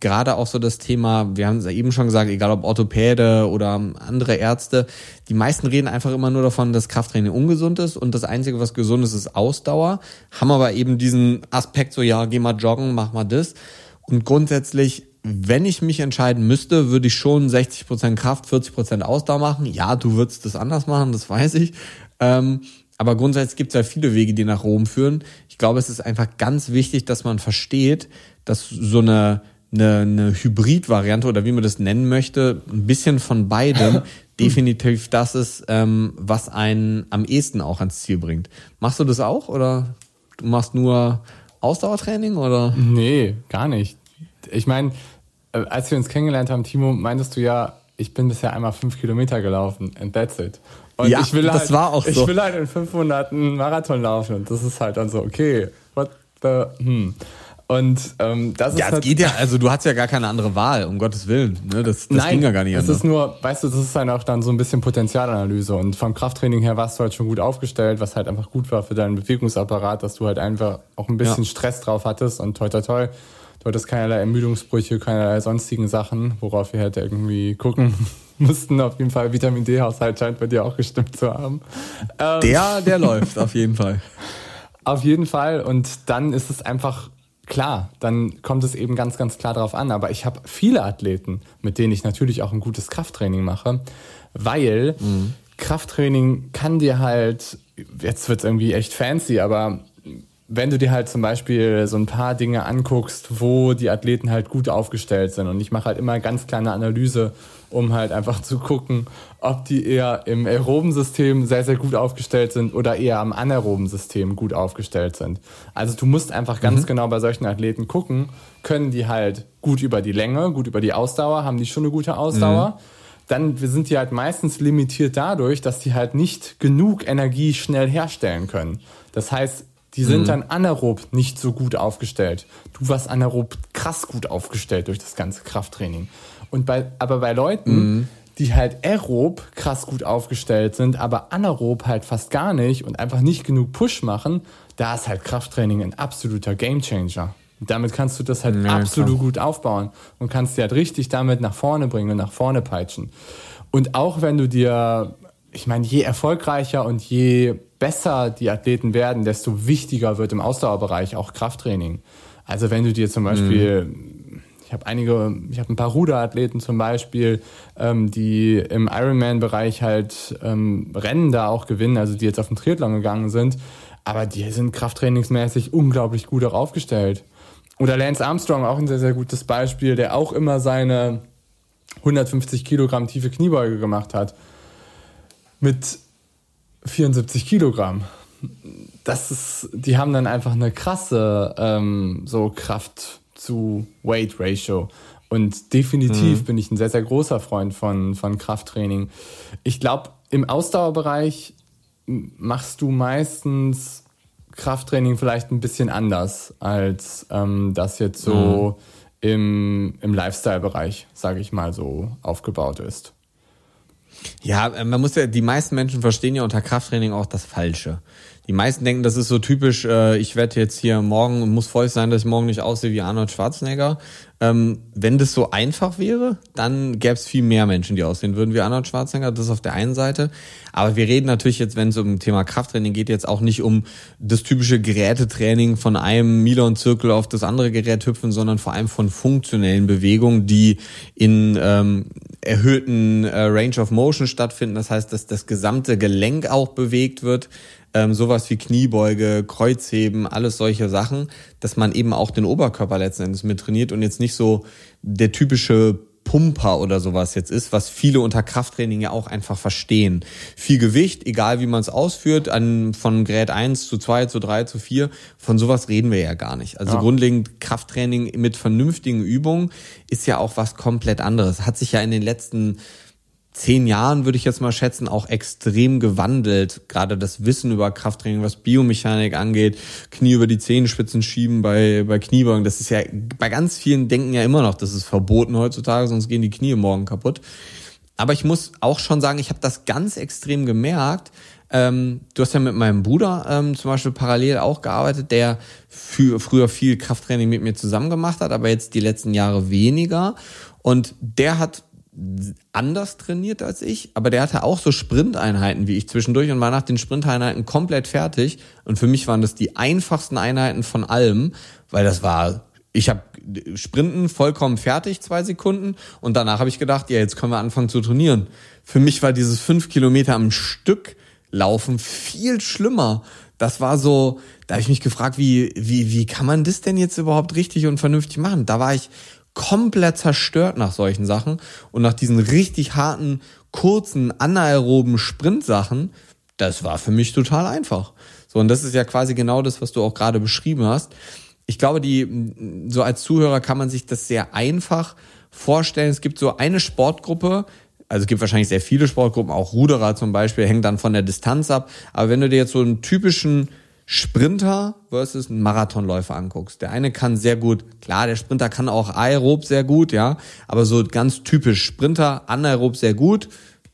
gerade auch so das Thema, wir haben es ja eben schon gesagt, egal ob Orthopäde oder andere Ärzte, die meisten reden einfach immer nur davon, dass Krafttraining ungesund ist und das Einzige, was gesund ist, ist Ausdauer, haben aber eben diesen Aspekt so, ja, geh mal joggen, mach mal das. Und grundsätzlich, wenn ich mich entscheiden müsste, würde ich schon 60% Kraft, 40% Ausdauer machen. Ja, du würdest das anders machen, das weiß ich. Aber grundsätzlich gibt es ja viele Wege, die nach Rom führen. Ich glaube, es ist einfach ganz wichtig, dass man versteht, dass so eine Hybrid-Variante oder wie man das nennen möchte, ein bisschen von beidem definitiv das ist, was einen am ehesten auch ans Ziel bringt. Machst du das auch oder du machst nur Ausdauertraining oder? Nee, gar nicht. Ich meine, als wir uns kennengelernt haben, Timo, meintest du ja, ich bin bisher einmal 5 Kilometer gelaufen and that's it. Und ja, das war auch so. Ich will halt in 5 Monaten einen Marathon laufen und das ist halt dann so, okay, what the... Und das ja, ist. Ja, halt, geht ja, also du hast ja gar keine andere Wahl, um Gottes Willen. Ne? Das nein, ging ja gar nicht anders. Das ist nur, weißt du, das ist halt auch dann so ein bisschen Potenzialanalyse. Und vom Krafttraining her warst du halt schon gut aufgestellt, was halt einfach gut war für deinen Bewegungsapparat, dass du halt einfach auch ein bisschen Stress drauf hattest und toi toi toi. Du hattest keinerlei Ermüdungsbrüche, keinerlei sonstigen Sachen, worauf wir halt irgendwie gucken mussten. Auf jeden Fall Vitamin D-Haushalt scheint bei dir auch gestimmt zu haben. Der läuft, auf jeden Fall. Auf jeden Fall. Und dann ist es einfach... Klar, dann kommt es eben ganz, ganz klar drauf an. Aber ich habe viele Athleten, mit denen ich natürlich auch ein gutes Krafttraining mache, weil Krafttraining kann dir halt, jetzt wird es irgendwie echt fancy, aber wenn du dir halt zum Beispiel so ein paar Dinge anguckst, wo die Athleten halt gut aufgestellt sind. Und ich mache halt immer ganz kleine Analyse, um halt einfach zu gucken, ob die eher im aeroben System sehr, sehr gut aufgestellt sind oder eher am anaeroben System gut aufgestellt sind. Also du musst einfach ganz genau bei solchen Athleten gucken, können die halt gut über die Länge, gut über die Ausdauer, haben die schon eine gute Ausdauer. Dann sind die halt meistens limitiert dadurch, dass die halt nicht genug Energie schnell herstellen können. Das heißt, die sind dann anaerob nicht so gut aufgestellt. Du warst anaerob krass gut aufgestellt durch das ganze Krafttraining. Und bei Leuten, die halt aerob krass gut aufgestellt sind, aber anaerob halt fast gar nicht und einfach nicht genug Push machen, da ist halt Krafttraining ein absoluter Gamechanger. Damit kannst du das halt absolut gut aufbauen und kannst dir halt richtig damit nach vorne bringen und nach vorne peitschen. Und auch wenn du dir, ich meine, je erfolgreicher und je besser die Athleten werden, desto wichtiger wird im Ausdauerbereich auch Krafttraining. Also wenn du dir zum Beispiel... Ich habe ein paar Ruderathleten zum Beispiel, die im Ironman-Bereich halt Rennen da auch gewinnen, also die jetzt auf den Triathlon gegangen sind, aber die sind krafttrainingsmäßig unglaublich gut auch aufgestellt. Oder Lance Armstrong, auch ein sehr, sehr gutes Beispiel, der auch immer seine 150 Kilogramm tiefe Kniebeuge gemacht hat. Mit 74 Kilogramm. Die haben dann einfach eine krasse so Kraft zu Weight-Ratio. Und definitiv bin ich ein sehr, sehr großer Freund von Krafttraining. Ich glaube, im Ausdauerbereich machst du meistens Krafttraining vielleicht ein bisschen anders, als das jetzt so im Lifestyle-Bereich, sage ich mal, so aufgebaut ist. Ja, die meisten Menschen verstehen ja unter Krafttraining auch das Falsche. Die meisten denken, das ist so typisch, ich werde jetzt hier morgen, muss feucht sein, dass ich morgen nicht aussehe wie Arnold Schwarzenegger. Wenn das so einfach wäre, dann gäbe es viel mehr Menschen, die aussehen würden wie Arnold Schwarzenegger, das auf der einen Seite. Aber wir reden natürlich jetzt, wenn es um Thema Krafttraining geht, jetzt auch nicht um das typische Gerätetraining von einem Milon-Zirkel auf das andere Gerät hüpfen, sondern vor allem von funktionellen Bewegungen, die in erhöhten Range of Motion stattfinden. Das heißt, dass das gesamte Gelenk auch bewegt wird. Sowas wie Kniebeuge, Kreuzheben, alles solche Sachen, dass man eben auch den Oberkörper letzten Endes mit trainiert und jetzt nicht so der typische Pumper oder sowas jetzt ist, was viele unter Krafttraining ja auch einfach verstehen. Viel Gewicht, egal wie man es ausführt, von Gerät 1 zu 2 zu 3 zu 4, von sowas reden wir ja gar nicht. Also grundlegend Krafttraining mit vernünftigen Übungen ist ja auch was komplett anderes. Hat sich ja in den letzten 10 Jahren, würde ich jetzt mal schätzen, auch extrem gewandelt. Gerade das Wissen über Krafttraining, was Biomechanik angeht, Knie über die Zehenspitzen schieben bei Kniebeugen. Das ist ja, bei ganz vielen denken ja immer noch, das ist verboten heutzutage, sonst gehen die Knie morgen kaputt. Aber ich muss auch schon sagen, ich habe das ganz extrem gemerkt, Du hast ja mit meinem Bruder zum Beispiel parallel auch gearbeitet, der früher viel Krafttraining mit mir zusammen gemacht hat, aber jetzt die letzten Jahre weniger. Und der hat anders trainiert als ich, aber der hatte auch so Sprinteinheiten wie ich zwischendurch und war nach den Sprinteinheiten komplett fertig. Und für mich waren das die einfachsten Einheiten von allem, weil das war... Ich habe Sprinten vollkommen fertig, 2 Sekunden. Und danach habe ich gedacht, ja, jetzt können wir anfangen zu trainieren. Für mich war dieses 5 Kilometer am Stück laufen viel schlimmer. Das war so, da habe ich mich gefragt, wie kann man das denn jetzt überhaupt richtig und vernünftig machen? Da war ich komplett zerstört nach solchen Sachen. Und nach diesen richtig harten, kurzen, anaeroben Sprintsachen, das war für mich total einfach. So, und das ist ja quasi genau das, was du auch gerade beschrieben hast. Ich glaube, so als Zuhörer kann man sich das sehr einfach vorstellen. Es gibt so eine Sportgruppe, also es gibt wahrscheinlich sehr viele Sportgruppen, auch Ruderer zum Beispiel, hängt dann von der Distanz ab. Aber wenn du dir jetzt so einen typischen Sprinter versus einen Marathonläufer anguckst, der eine kann sehr gut, klar, der Sprinter kann auch aerob sehr gut, ja, aber so ganz typisch Sprinter, anaerob sehr gut,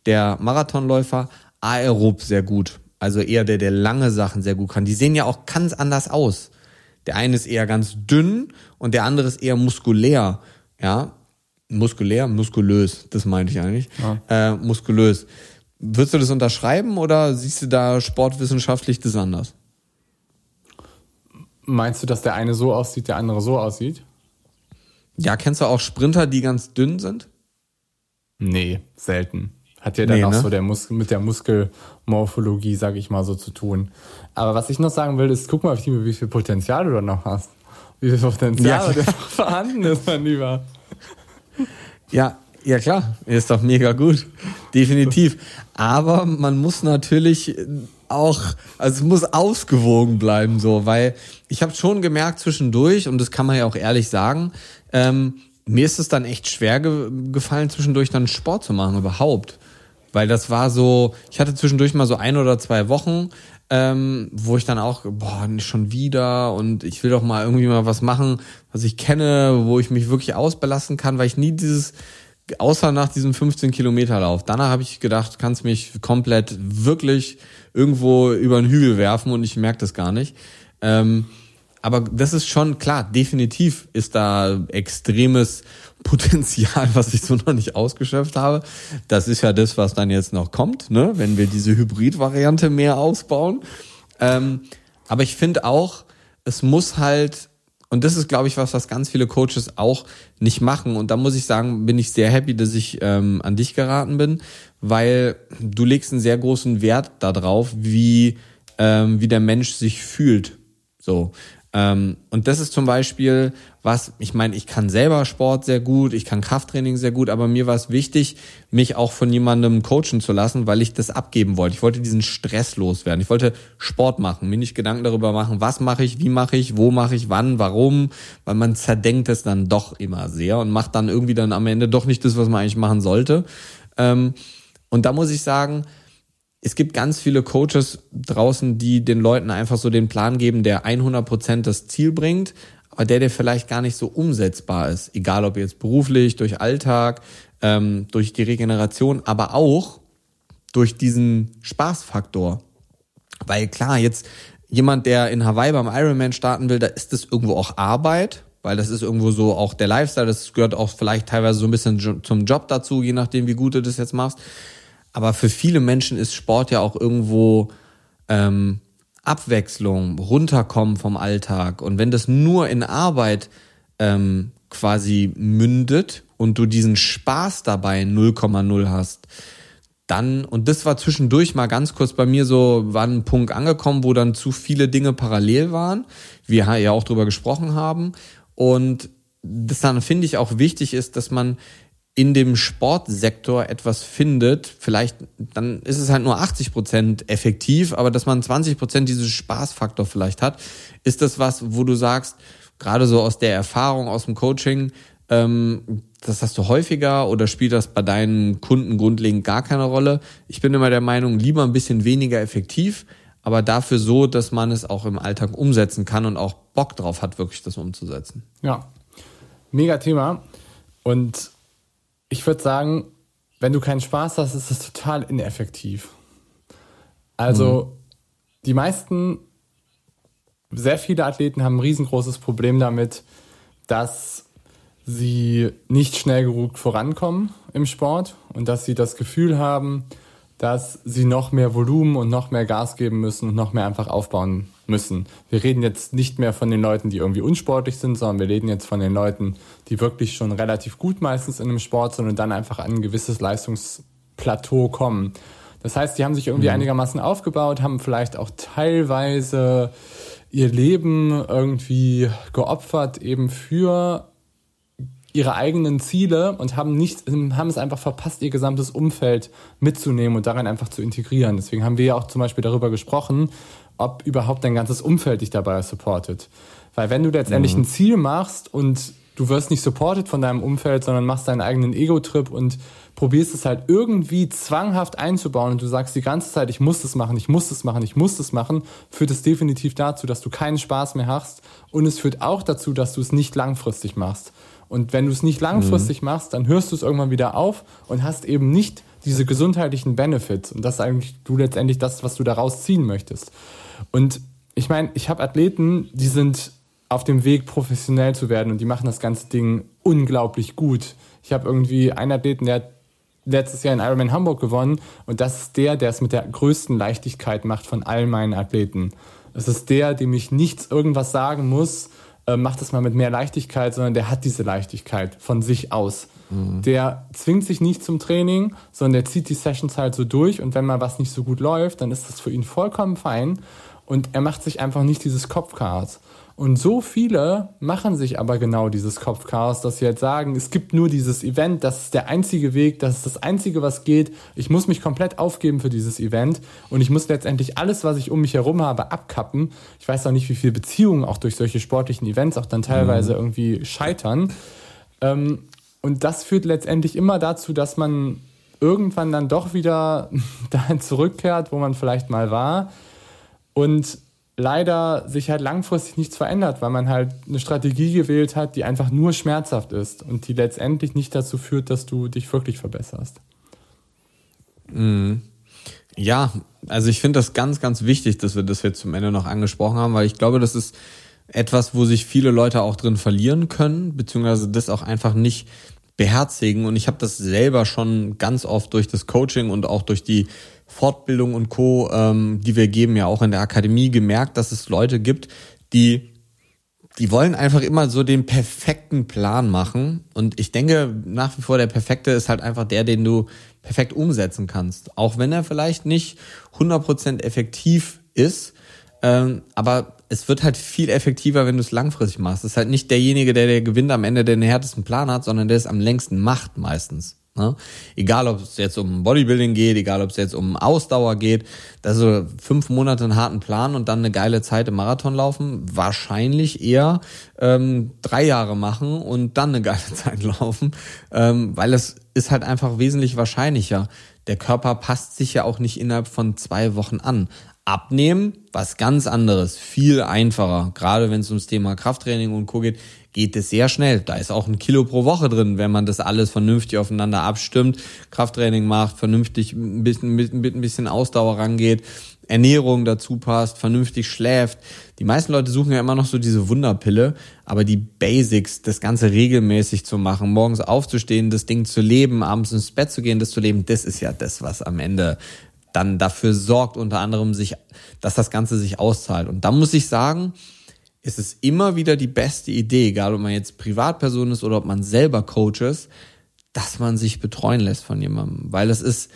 der Marathonläufer aerob sehr gut. Also eher der lange Sachen sehr gut kann. Die sehen ja auch ganz anders aus. Der eine ist eher ganz dünn und der andere ist eher muskulär. Ja, muskulös, das meinte ich eigentlich. Ja. Muskulös. Würdest du das unterschreiben oder siehst du da sportwissenschaftlich das anders? Meinst du, dass der eine so aussieht, der andere so aussieht? Ja, kennst du auch Sprinter, die ganz dünn sind? Nee, selten. Hat ja dann auch so mit der Muskelmorphologie, sage ich mal, so zu tun. Aber was ich noch sagen will, ist, guck mal, Timo, wie viel Potenzial du da noch hast. Wie viel Potenzial da noch vorhanden ist, mein Lieber. Ja klar, ist doch mega gut. Definitiv. Aber man muss natürlich auch, also es muss ausgewogen bleiben so, weil ich habe schon gemerkt zwischendurch, und das kann man ja auch ehrlich sagen, mir ist es dann echt schwer gefallen, zwischendurch dann Sport zu machen überhaupt. Weil das war so, ich hatte zwischendurch mal so 1 oder 2 Wochen, wo ich dann auch, nicht schon wieder und ich will doch mal irgendwie mal was machen, was ich kenne, wo ich mich wirklich ausbelassen kann, weil ich nie dieses, außer nach diesem 15-Kilometer-Lauf, danach habe ich gedacht, kannst mich komplett wirklich irgendwo über einen Hügel werfen und ich merke das gar nicht. Aber das ist schon klar, definitiv ist da extremes Potenzial, was ich so noch nicht ausgeschöpft habe. Das ist ja das, was dann jetzt noch kommt, ne? Wenn wir diese Hybrid-Variante mehr ausbauen. Aber ich finde auch, es muss halt, und das ist, glaube ich, was ganz viele Coaches auch nicht machen. Und da muss ich sagen, bin ich sehr happy, dass ich an dich geraten bin, weil du legst einen sehr großen Wert darauf, wie der Mensch sich fühlt. So. Und das ist zum Beispiel was, ich meine, ich kann selber Sport sehr gut, ich kann Krafttraining sehr gut, aber mir war es wichtig, mich auch von jemandem coachen zu lassen, weil ich das abgeben wollte. Ich wollte diesen Stress loswerden. Ich wollte Sport machen, mir nicht Gedanken darüber machen, was mache ich, wie mache ich, wo mache ich, wann, warum, weil man zerdenkt es dann doch immer sehr und macht dann irgendwie dann am Ende doch nicht das, was man eigentlich machen sollte. Und da muss ich sagen, es gibt ganz viele Coaches draußen, die den Leuten einfach so den Plan geben, der 100% das Ziel bringt, aber der vielleicht gar nicht so umsetzbar ist. Egal ob jetzt beruflich, durch Alltag, durch die Regeneration, aber auch durch diesen Spaßfaktor. Weil klar, jetzt jemand, der in Hawaii beim Ironman starten will, da ist das irgendwo auch Arbeit, weil das ist irgendwo so auch der Lifestyle, das gehört auch vielleicht teilweise so ein bisschen zum Job dazu, je nachdem, wie gut du das jetzt machst. Aber für viele Menschen ist Sport ja auch irgendwo Abwechslung, runterkommen vom Alltag. Und wenn das nur in Arbeit quasi mündet und du diesen Spaß dabei 0,0 hast, dann, und das war zwischendurch mal ganz kurz bei mir so, war ein Punkt angekommen, wo dann zu viele Dinge parallel waren, wir ja auch drüber gesprochen haben. Und das dann, finde ich, auch wichtig ist, dass man in dem Sportsektor etwas findet, vielleicht, dann ist es halt nur 80% effektiv, aber dass man 20% dieses Spaßfaktor vielleicht hat, ist das was, wo du sagst, gerade so aus der Erfahrung, aus dem Coaching, das hast du häufiger oder spielt das bei deinen Kunden grundlegend gar keine Rolle? Ich bin immer der Meinung, lieber ein bisschen weniger effektiv, aber dafür so, dass man es auch im Alltag umsetzen kann und auch Bock drauf hat, wirklich das umzusetzen. Ja, mega Thema. Und ich würde sagen, wenn du keinen Spaß hast, ist das total ineffektiv. Also die meisten, sehr viele Athleten haben ein riesengroßes Problem damit, dass sie nicht schnell genug vorankommen im Sport und dass sie das Gefühl haben, dass sie noch mehr Volumen und noch mehr Gas geben müssen und noch mehr einfach aufbauen müssen. Wir reden jetzt nicht mehr von den Leuten, die irgendwie unsportlich sind, sondern wir reden jetzt von den Leuten, die wirklich schon relativ gut meistens in einem Sport sind und dann einfach an ein gewisses Leistungsplateau kommen. Das heißt, die haben sich irgendwie einigermaßen aufgebaut, haben vielleicht auch teilweise ihr Leben irgendwie geopfert eben für ihre eigenen Ziele und haben es einfach verpasst, ihr gesamtes Umfeld mitzunehmen und darin einfach zu integrieren. Deswegen haben wir ja auch zum Beispiel darüber gesprochen, ob überhaupt dein ganzes Umfeld dich dabei supportet. Weil wenn du letztendlich ein Ziel machst und du wirst nicht supported von deinem Umfeld, sondern machst deinen eigenen Ego-Trip und probierst es halt irgendwie zwanghaft einzubauen und du sagst die ganze Zeit, ich muss das machen, ich muss das machen, ich muss das machen, führt es definitiv dazu, dass du keinen Spaß mehr hast und es führt auch dazu, dass du es nicht langfristig machst. Und wenn du es nicht langfristig machst, dann hörst du es irgendwann wieder auf und hast eben nicht diese gesundheitlichen Benefits. Und das ist eigentlich du letztendlich das, was du daraus ziehen möchtest. Und ich meine, ich habe Athleten, die sind auf dem Weg, professionell zu werden und die machen das ganze Ding unglaublich gut. Ich habe irgendwie einen Athleten, der hat letztes Jahr in Ironman Hamburg gewonnen und das ist der es mit der größten Leichtigkeit macht von all meinen Athleten. Es ist der, dem ich nichts irgendwas sagen muss, macht das mal mit mehr Leichtigkeit, sondern der hat diese Leichtigkeit von sich aus. Mhm. Der zwingt sich nicht zum Training, sondern der zieht die Sessions halt so durch und wenn mal was nicht so gut läuft, dann ist das für ihn vollkommen fein und er macht sich einfach nicht dieses Kopfchaos. Und so viele machen sich aber genau dieses Kopfchaos, dass sie halt sagen, es gibt nur dieses Event, das ist der einzige Weg, das ist das Einzige, was geht. Ich muss mich komplett aufgeben für dieses Event und ich muss letztendlich alles, was ich um mich herum habe, abkappen. Ich weiß auch nicht, wie viele Beziehungen auch durch solche sportlichen Events auch dann teilweise irgendwie scheitern. Und das führt letztendlich immer dazu, dass man irgendwann dann doch wieder dahin zurückkehrt, wo man vielleicht mal war und leider sich halt langfristig nichts verändert, weil man halt eine Strategie gewählt hat, die einfach nur schmerzhaft ist und die letztendlich nicht dazu führt, dass du dich wirklich verbesserst. Ja, also ich finde das ganz, ganz wichtig, dass wir das jetzt zum Ende noch angesprochen haben, weil ich glaube, das ist etwas, wo sich viele Leute auch drin verlieren können, beziehungsweise das auch einfach nicht beherzigen. Und ich habe das selber schon ganz oft durch das Coaching und auch durch die Fortbildung und Co., die wir geben, ja auch in der Akademie, gemerkt, dass es Leute gibt, die wollen einfach immer so den perfekten Plan machen. Und ich denke, nach wie vor der perfekte ist halt einfach der, den du perfekt umsetzen kannst. Auch wenn er vielleicht nicht 100% effektiv ist, aber es wird halt viel effektiver, wenn du es langfristig machst. Es ist halt nicht derjenige, der gewinnt am Ende, der den härtesten Plan hat, sondern der es am längsten macht meistens. Ne? Egal, ob es jetzt um Bodybuilding geht, egal, ob es jetzt um Ausdauer geht. Also 5 Monate einen harten Plan und dann eine geile Zeit im Marathon laufen, wahrscheinlich eher 3 Jahre machen und dann eine geile Zeit laufen, weil das ist halt einfach wesentlich wahrscheinlicher. Der Körper passt sich ja auch nicht innerhalb von 2 Wochen an. Abnehmen, was ganz anderes, viel einfacher. Gerade wenn es ums Thema Krafttraining und Co. geht, geht es sehr schnell. Da ist auch 1 Kilo pro Woche drin, wenn man das alles vernünftig aufeinander abstimmt, Krafttraining macht, vernünftig ein bisschen Ausdauer rangeht, Ernährung dazu passt, vernünftig schläft. Die meisten Leute suchen ja immer noch so diese Wunderpille, aber die Basics, das Ganze regelmäßig zu machen, morgens aufzustehen, das Ding zu leben, abends ins Bett zu gehen, das zu leben, das ist ja das, was am Ende dann dafür sorgt, unter anderem, dass das Ganze sich auszahlt. Und da muss ich sagen, es ist immer wieder die beste Idee, egal ob man jetzt Privatperson ist oder ob man selber Coach ist, dass man sich betreuen lässt von jemandem. Weil es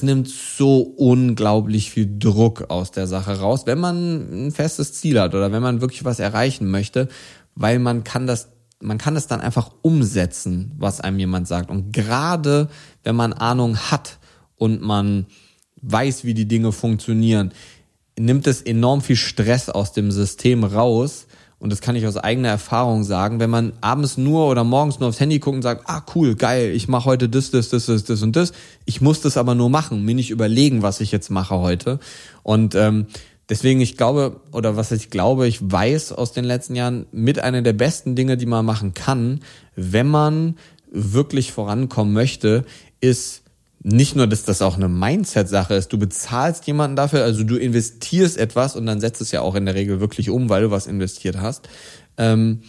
nimmt so unglaublich viel Druck aus der Sache raus, wenn man ein festes Ziel hat oder wenn man wirklich was erreichen möchte, weil man kann das dann einfach umsetzen, was einem jemand sagt. Und gerade wenn man Ahnung hat und man weiß, wie die Dinge funktionieren, nimmt es enorm viel Stress aus dem System raus. Und das kann ich aus eigener Erfahrung sagen. Wenn man abends nur oder morgens nur aufs Handy guckt und sagt, cool, geil, ich mache heute das und das. Ich muss das aber nur machen, mir nicht überlegen, was ich jetzt mache heute. Und deswegen, ich weiß aus den letzten Jahren, mit einer der besten Dinge, die man machen kann, wenn man wirklich vorankommen möchte, ist nicht nur, dass das auch eine Mindset-Sache ist, du bezahlst jemanden dafür, also du investierst etwas und dann setzt es ja auch in der Regel wirklich um, weil du was investiert hast. Und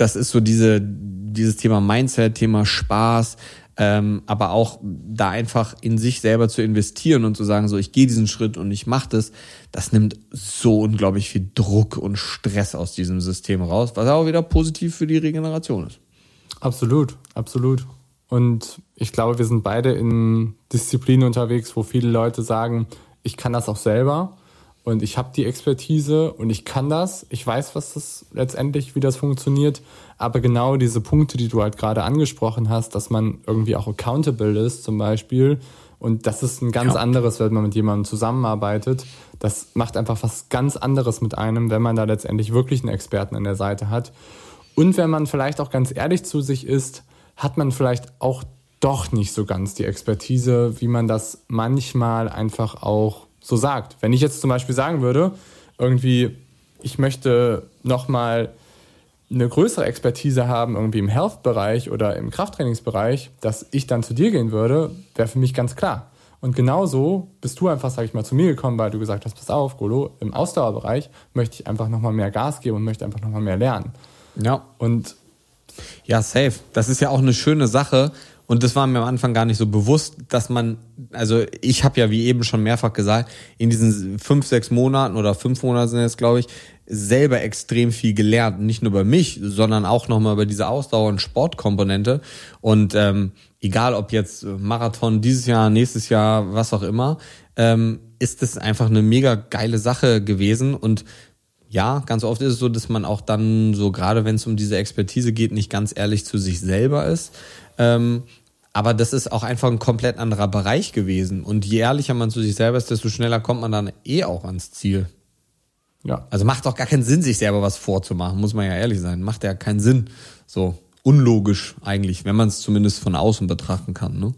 das ist so dieses Thema Mindset, Thema Spaß, aber auch da einfach in sich selber zu investieren und zu sagen, so ich gehe diesen Schritt und ich mache das nimmt so unglaublich viel Druck und Stress aus diesem System raus, was auch wieder positiv für die Regeneration ist. Absolut, absolut. Und ich glaube, wir sind beide in Disziplinen unterwegs, wo viele Leute sagen, ich kann das auch selber und ich habe die Expertise und ich kann das, ich weiß, was das letztendlich, wie das funktioniert, aber genau diese Punkte, die du halt gerade angesprochen hast, dass man irgendwie auch accountable ist zum Beispiel und das ist ein ganz anderes, wenn man mit jemandem zusammenarbeitet, das macht einfach was ganz anderes mit einem, wenn man da letztendlich wirklich einen Experten an der Seite hat und wenn man vielleicht auch ganz ehrlich zu sich ist, hat man vielleicht auch doch nicht so ganz die Expertise, wie man das manchmal einfach auch so sagt. Wenn ich jetzt zum Beispiel sagen würde, irgendwie, ich möchte nochmal eine größere Expertise haben, irgendwie im Health-Bereich oder im Krafttrainingsbereich, dass ich dann zu dir gehen würde, wäre für mich ganz klar. Und genauso bist du einfach, sag ich mal, zu mir gekommen, weil du gesagt hast, pass auf, Golo, im Ausdauerbereich möchte ich einfach nochmal mehr Gas geben und möchte einfach nochmal mehr lernen. Ja. Und ja, safe. Das ist ja auch eine schöne Sache und das war mir am Anfang gar nicht so bewusst, dass man, also ich habe ja wie eben schon mehrfach gesagt, in diesen 5 Monaten oder 5 Monaten sind jetzt, glaube ich, selber extrem viel gelernt. Nicht nur über mich, sondern auch nochmal über diese Ausdauer- und Sportkomponente und egal ob jetzt Marathon dieses Jahr, nächstes Jahr, was auch immer, ist das einfach eine mega geile Sache gewesen und ja, ganz oft ist es so, dass man auch dann so, gerade wenn es um diese Expertise geht, nicht ganz ehrlich zu sich selber ist. Aber das ist auch einfach ein komplett anderer Bereich gewesen. Und je ehrlicher man zu sich selber ist, desto schneller kommt man dann auch ans Ziel. Ja. Also macht doch gar keinen Sinn, sich selber was vorzumachen, muss man ja ehrlich sein. Macht ja keinen Sinn. So unlogisch eigentlich, wenn man es zumindest von außen betrachten kann. Ne?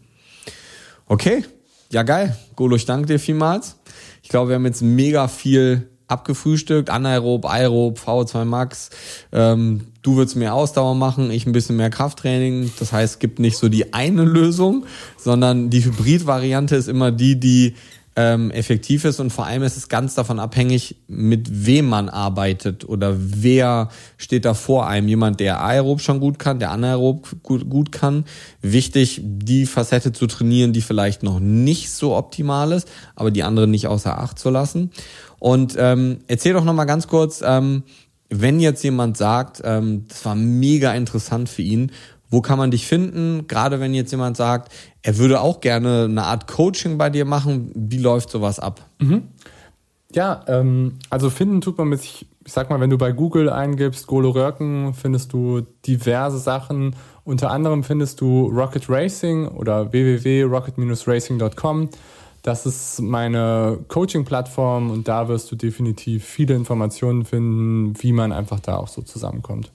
Okay, ja geil. Golo, ich danke dir vielmals. Ich glaube, wir haben jetzt mega viel abgefrühstückt, Anaerob, Aerob, VO2max, du willst mehr Ausdauer machen, ich ein bisschen mehr Krafttraining, das heißt, es gibt nicht so die eine Lösung, sondern die Hybrid-Variante ist immer die effektiv ist und vor allem ist es ganz davon abhängig, mit wem man arbeitet oder wer steht da vor einem. Jemand, der Aerob schon gut kann, der Anaerob gut kann. Wichtig, die Facette zu trainieren, die vielleicht noch nicht so optimal ist, aber die andere nicht außer Acht zu lassen. Und erzähl doch nochmal ganz kurz, wenn jetzt jemand sagt, das war mega interessant für ihn, wo kann man dich finden? Gerade wenn jetzt jemand sagt, er würde auch gerne eine Art Coaching bei dir machen. Wie läuft sowas ab? Mhm. Ja, also finden tut man mit sich, ich sag mal, wenn du bei Google eingibst, Golo Röcken, findest du diverse Sachen. Unter anderem findest du Rocket Racing oder www.rocket-racing.com. Das ist meine Coaching-Plattform und da wirst du definitiv viele Informationen finden, wie man einfach da auch so zusammenkommt.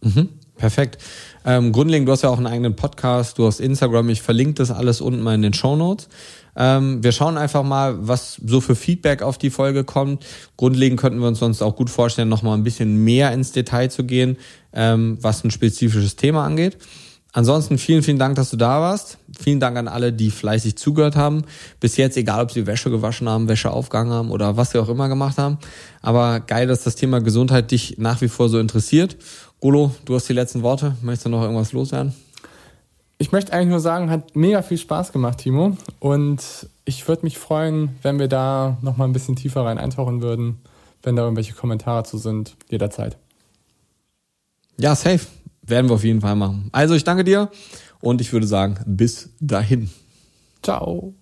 Mhm. Perfekt. Grundlegend, du hast ja auch einen eigenen Podcast, du hast Instagram, ich verlinke das alles unten mal in den Shownotes. Wir schauen einfach mal, was so für Feedback auf die Folge kommt. Grundlegend könnten wir uns sonst auch gut vorstellen, nochmal ein bisschen mehr ins Detail zu gehen, was ein spezifisches Thema angeht. Ansonsten vielen, vielen Dank, dass du da warst. Vielen Dank an alle, die fleißig zugehört haben. Bis jetzt, egal ob sie Wäsche gewaschen haben, Wäsche aufgehangen haben oder was sie auch immer gemacht haben. Aber geil, dass das Thema Gesundheit dich nach wie vor so interessiert. Golo, du hast die letzten Worte. Möchtest du noch irgendwas loswerden? Ich möchte eigentlich nur sagen, hat mega viel Spaß gemacht, Timo. Und ich würde mich freuen, wenn wir da nochmal ein bisschen tiefer rein eintauchen würden, wenn da irgendwelche Kommentare zu sind, jederzeit. Ja, safe. Werden wir auf jeden Fall machen. Also ich danke dir und ich würde sagen, bis dahin. Ciao.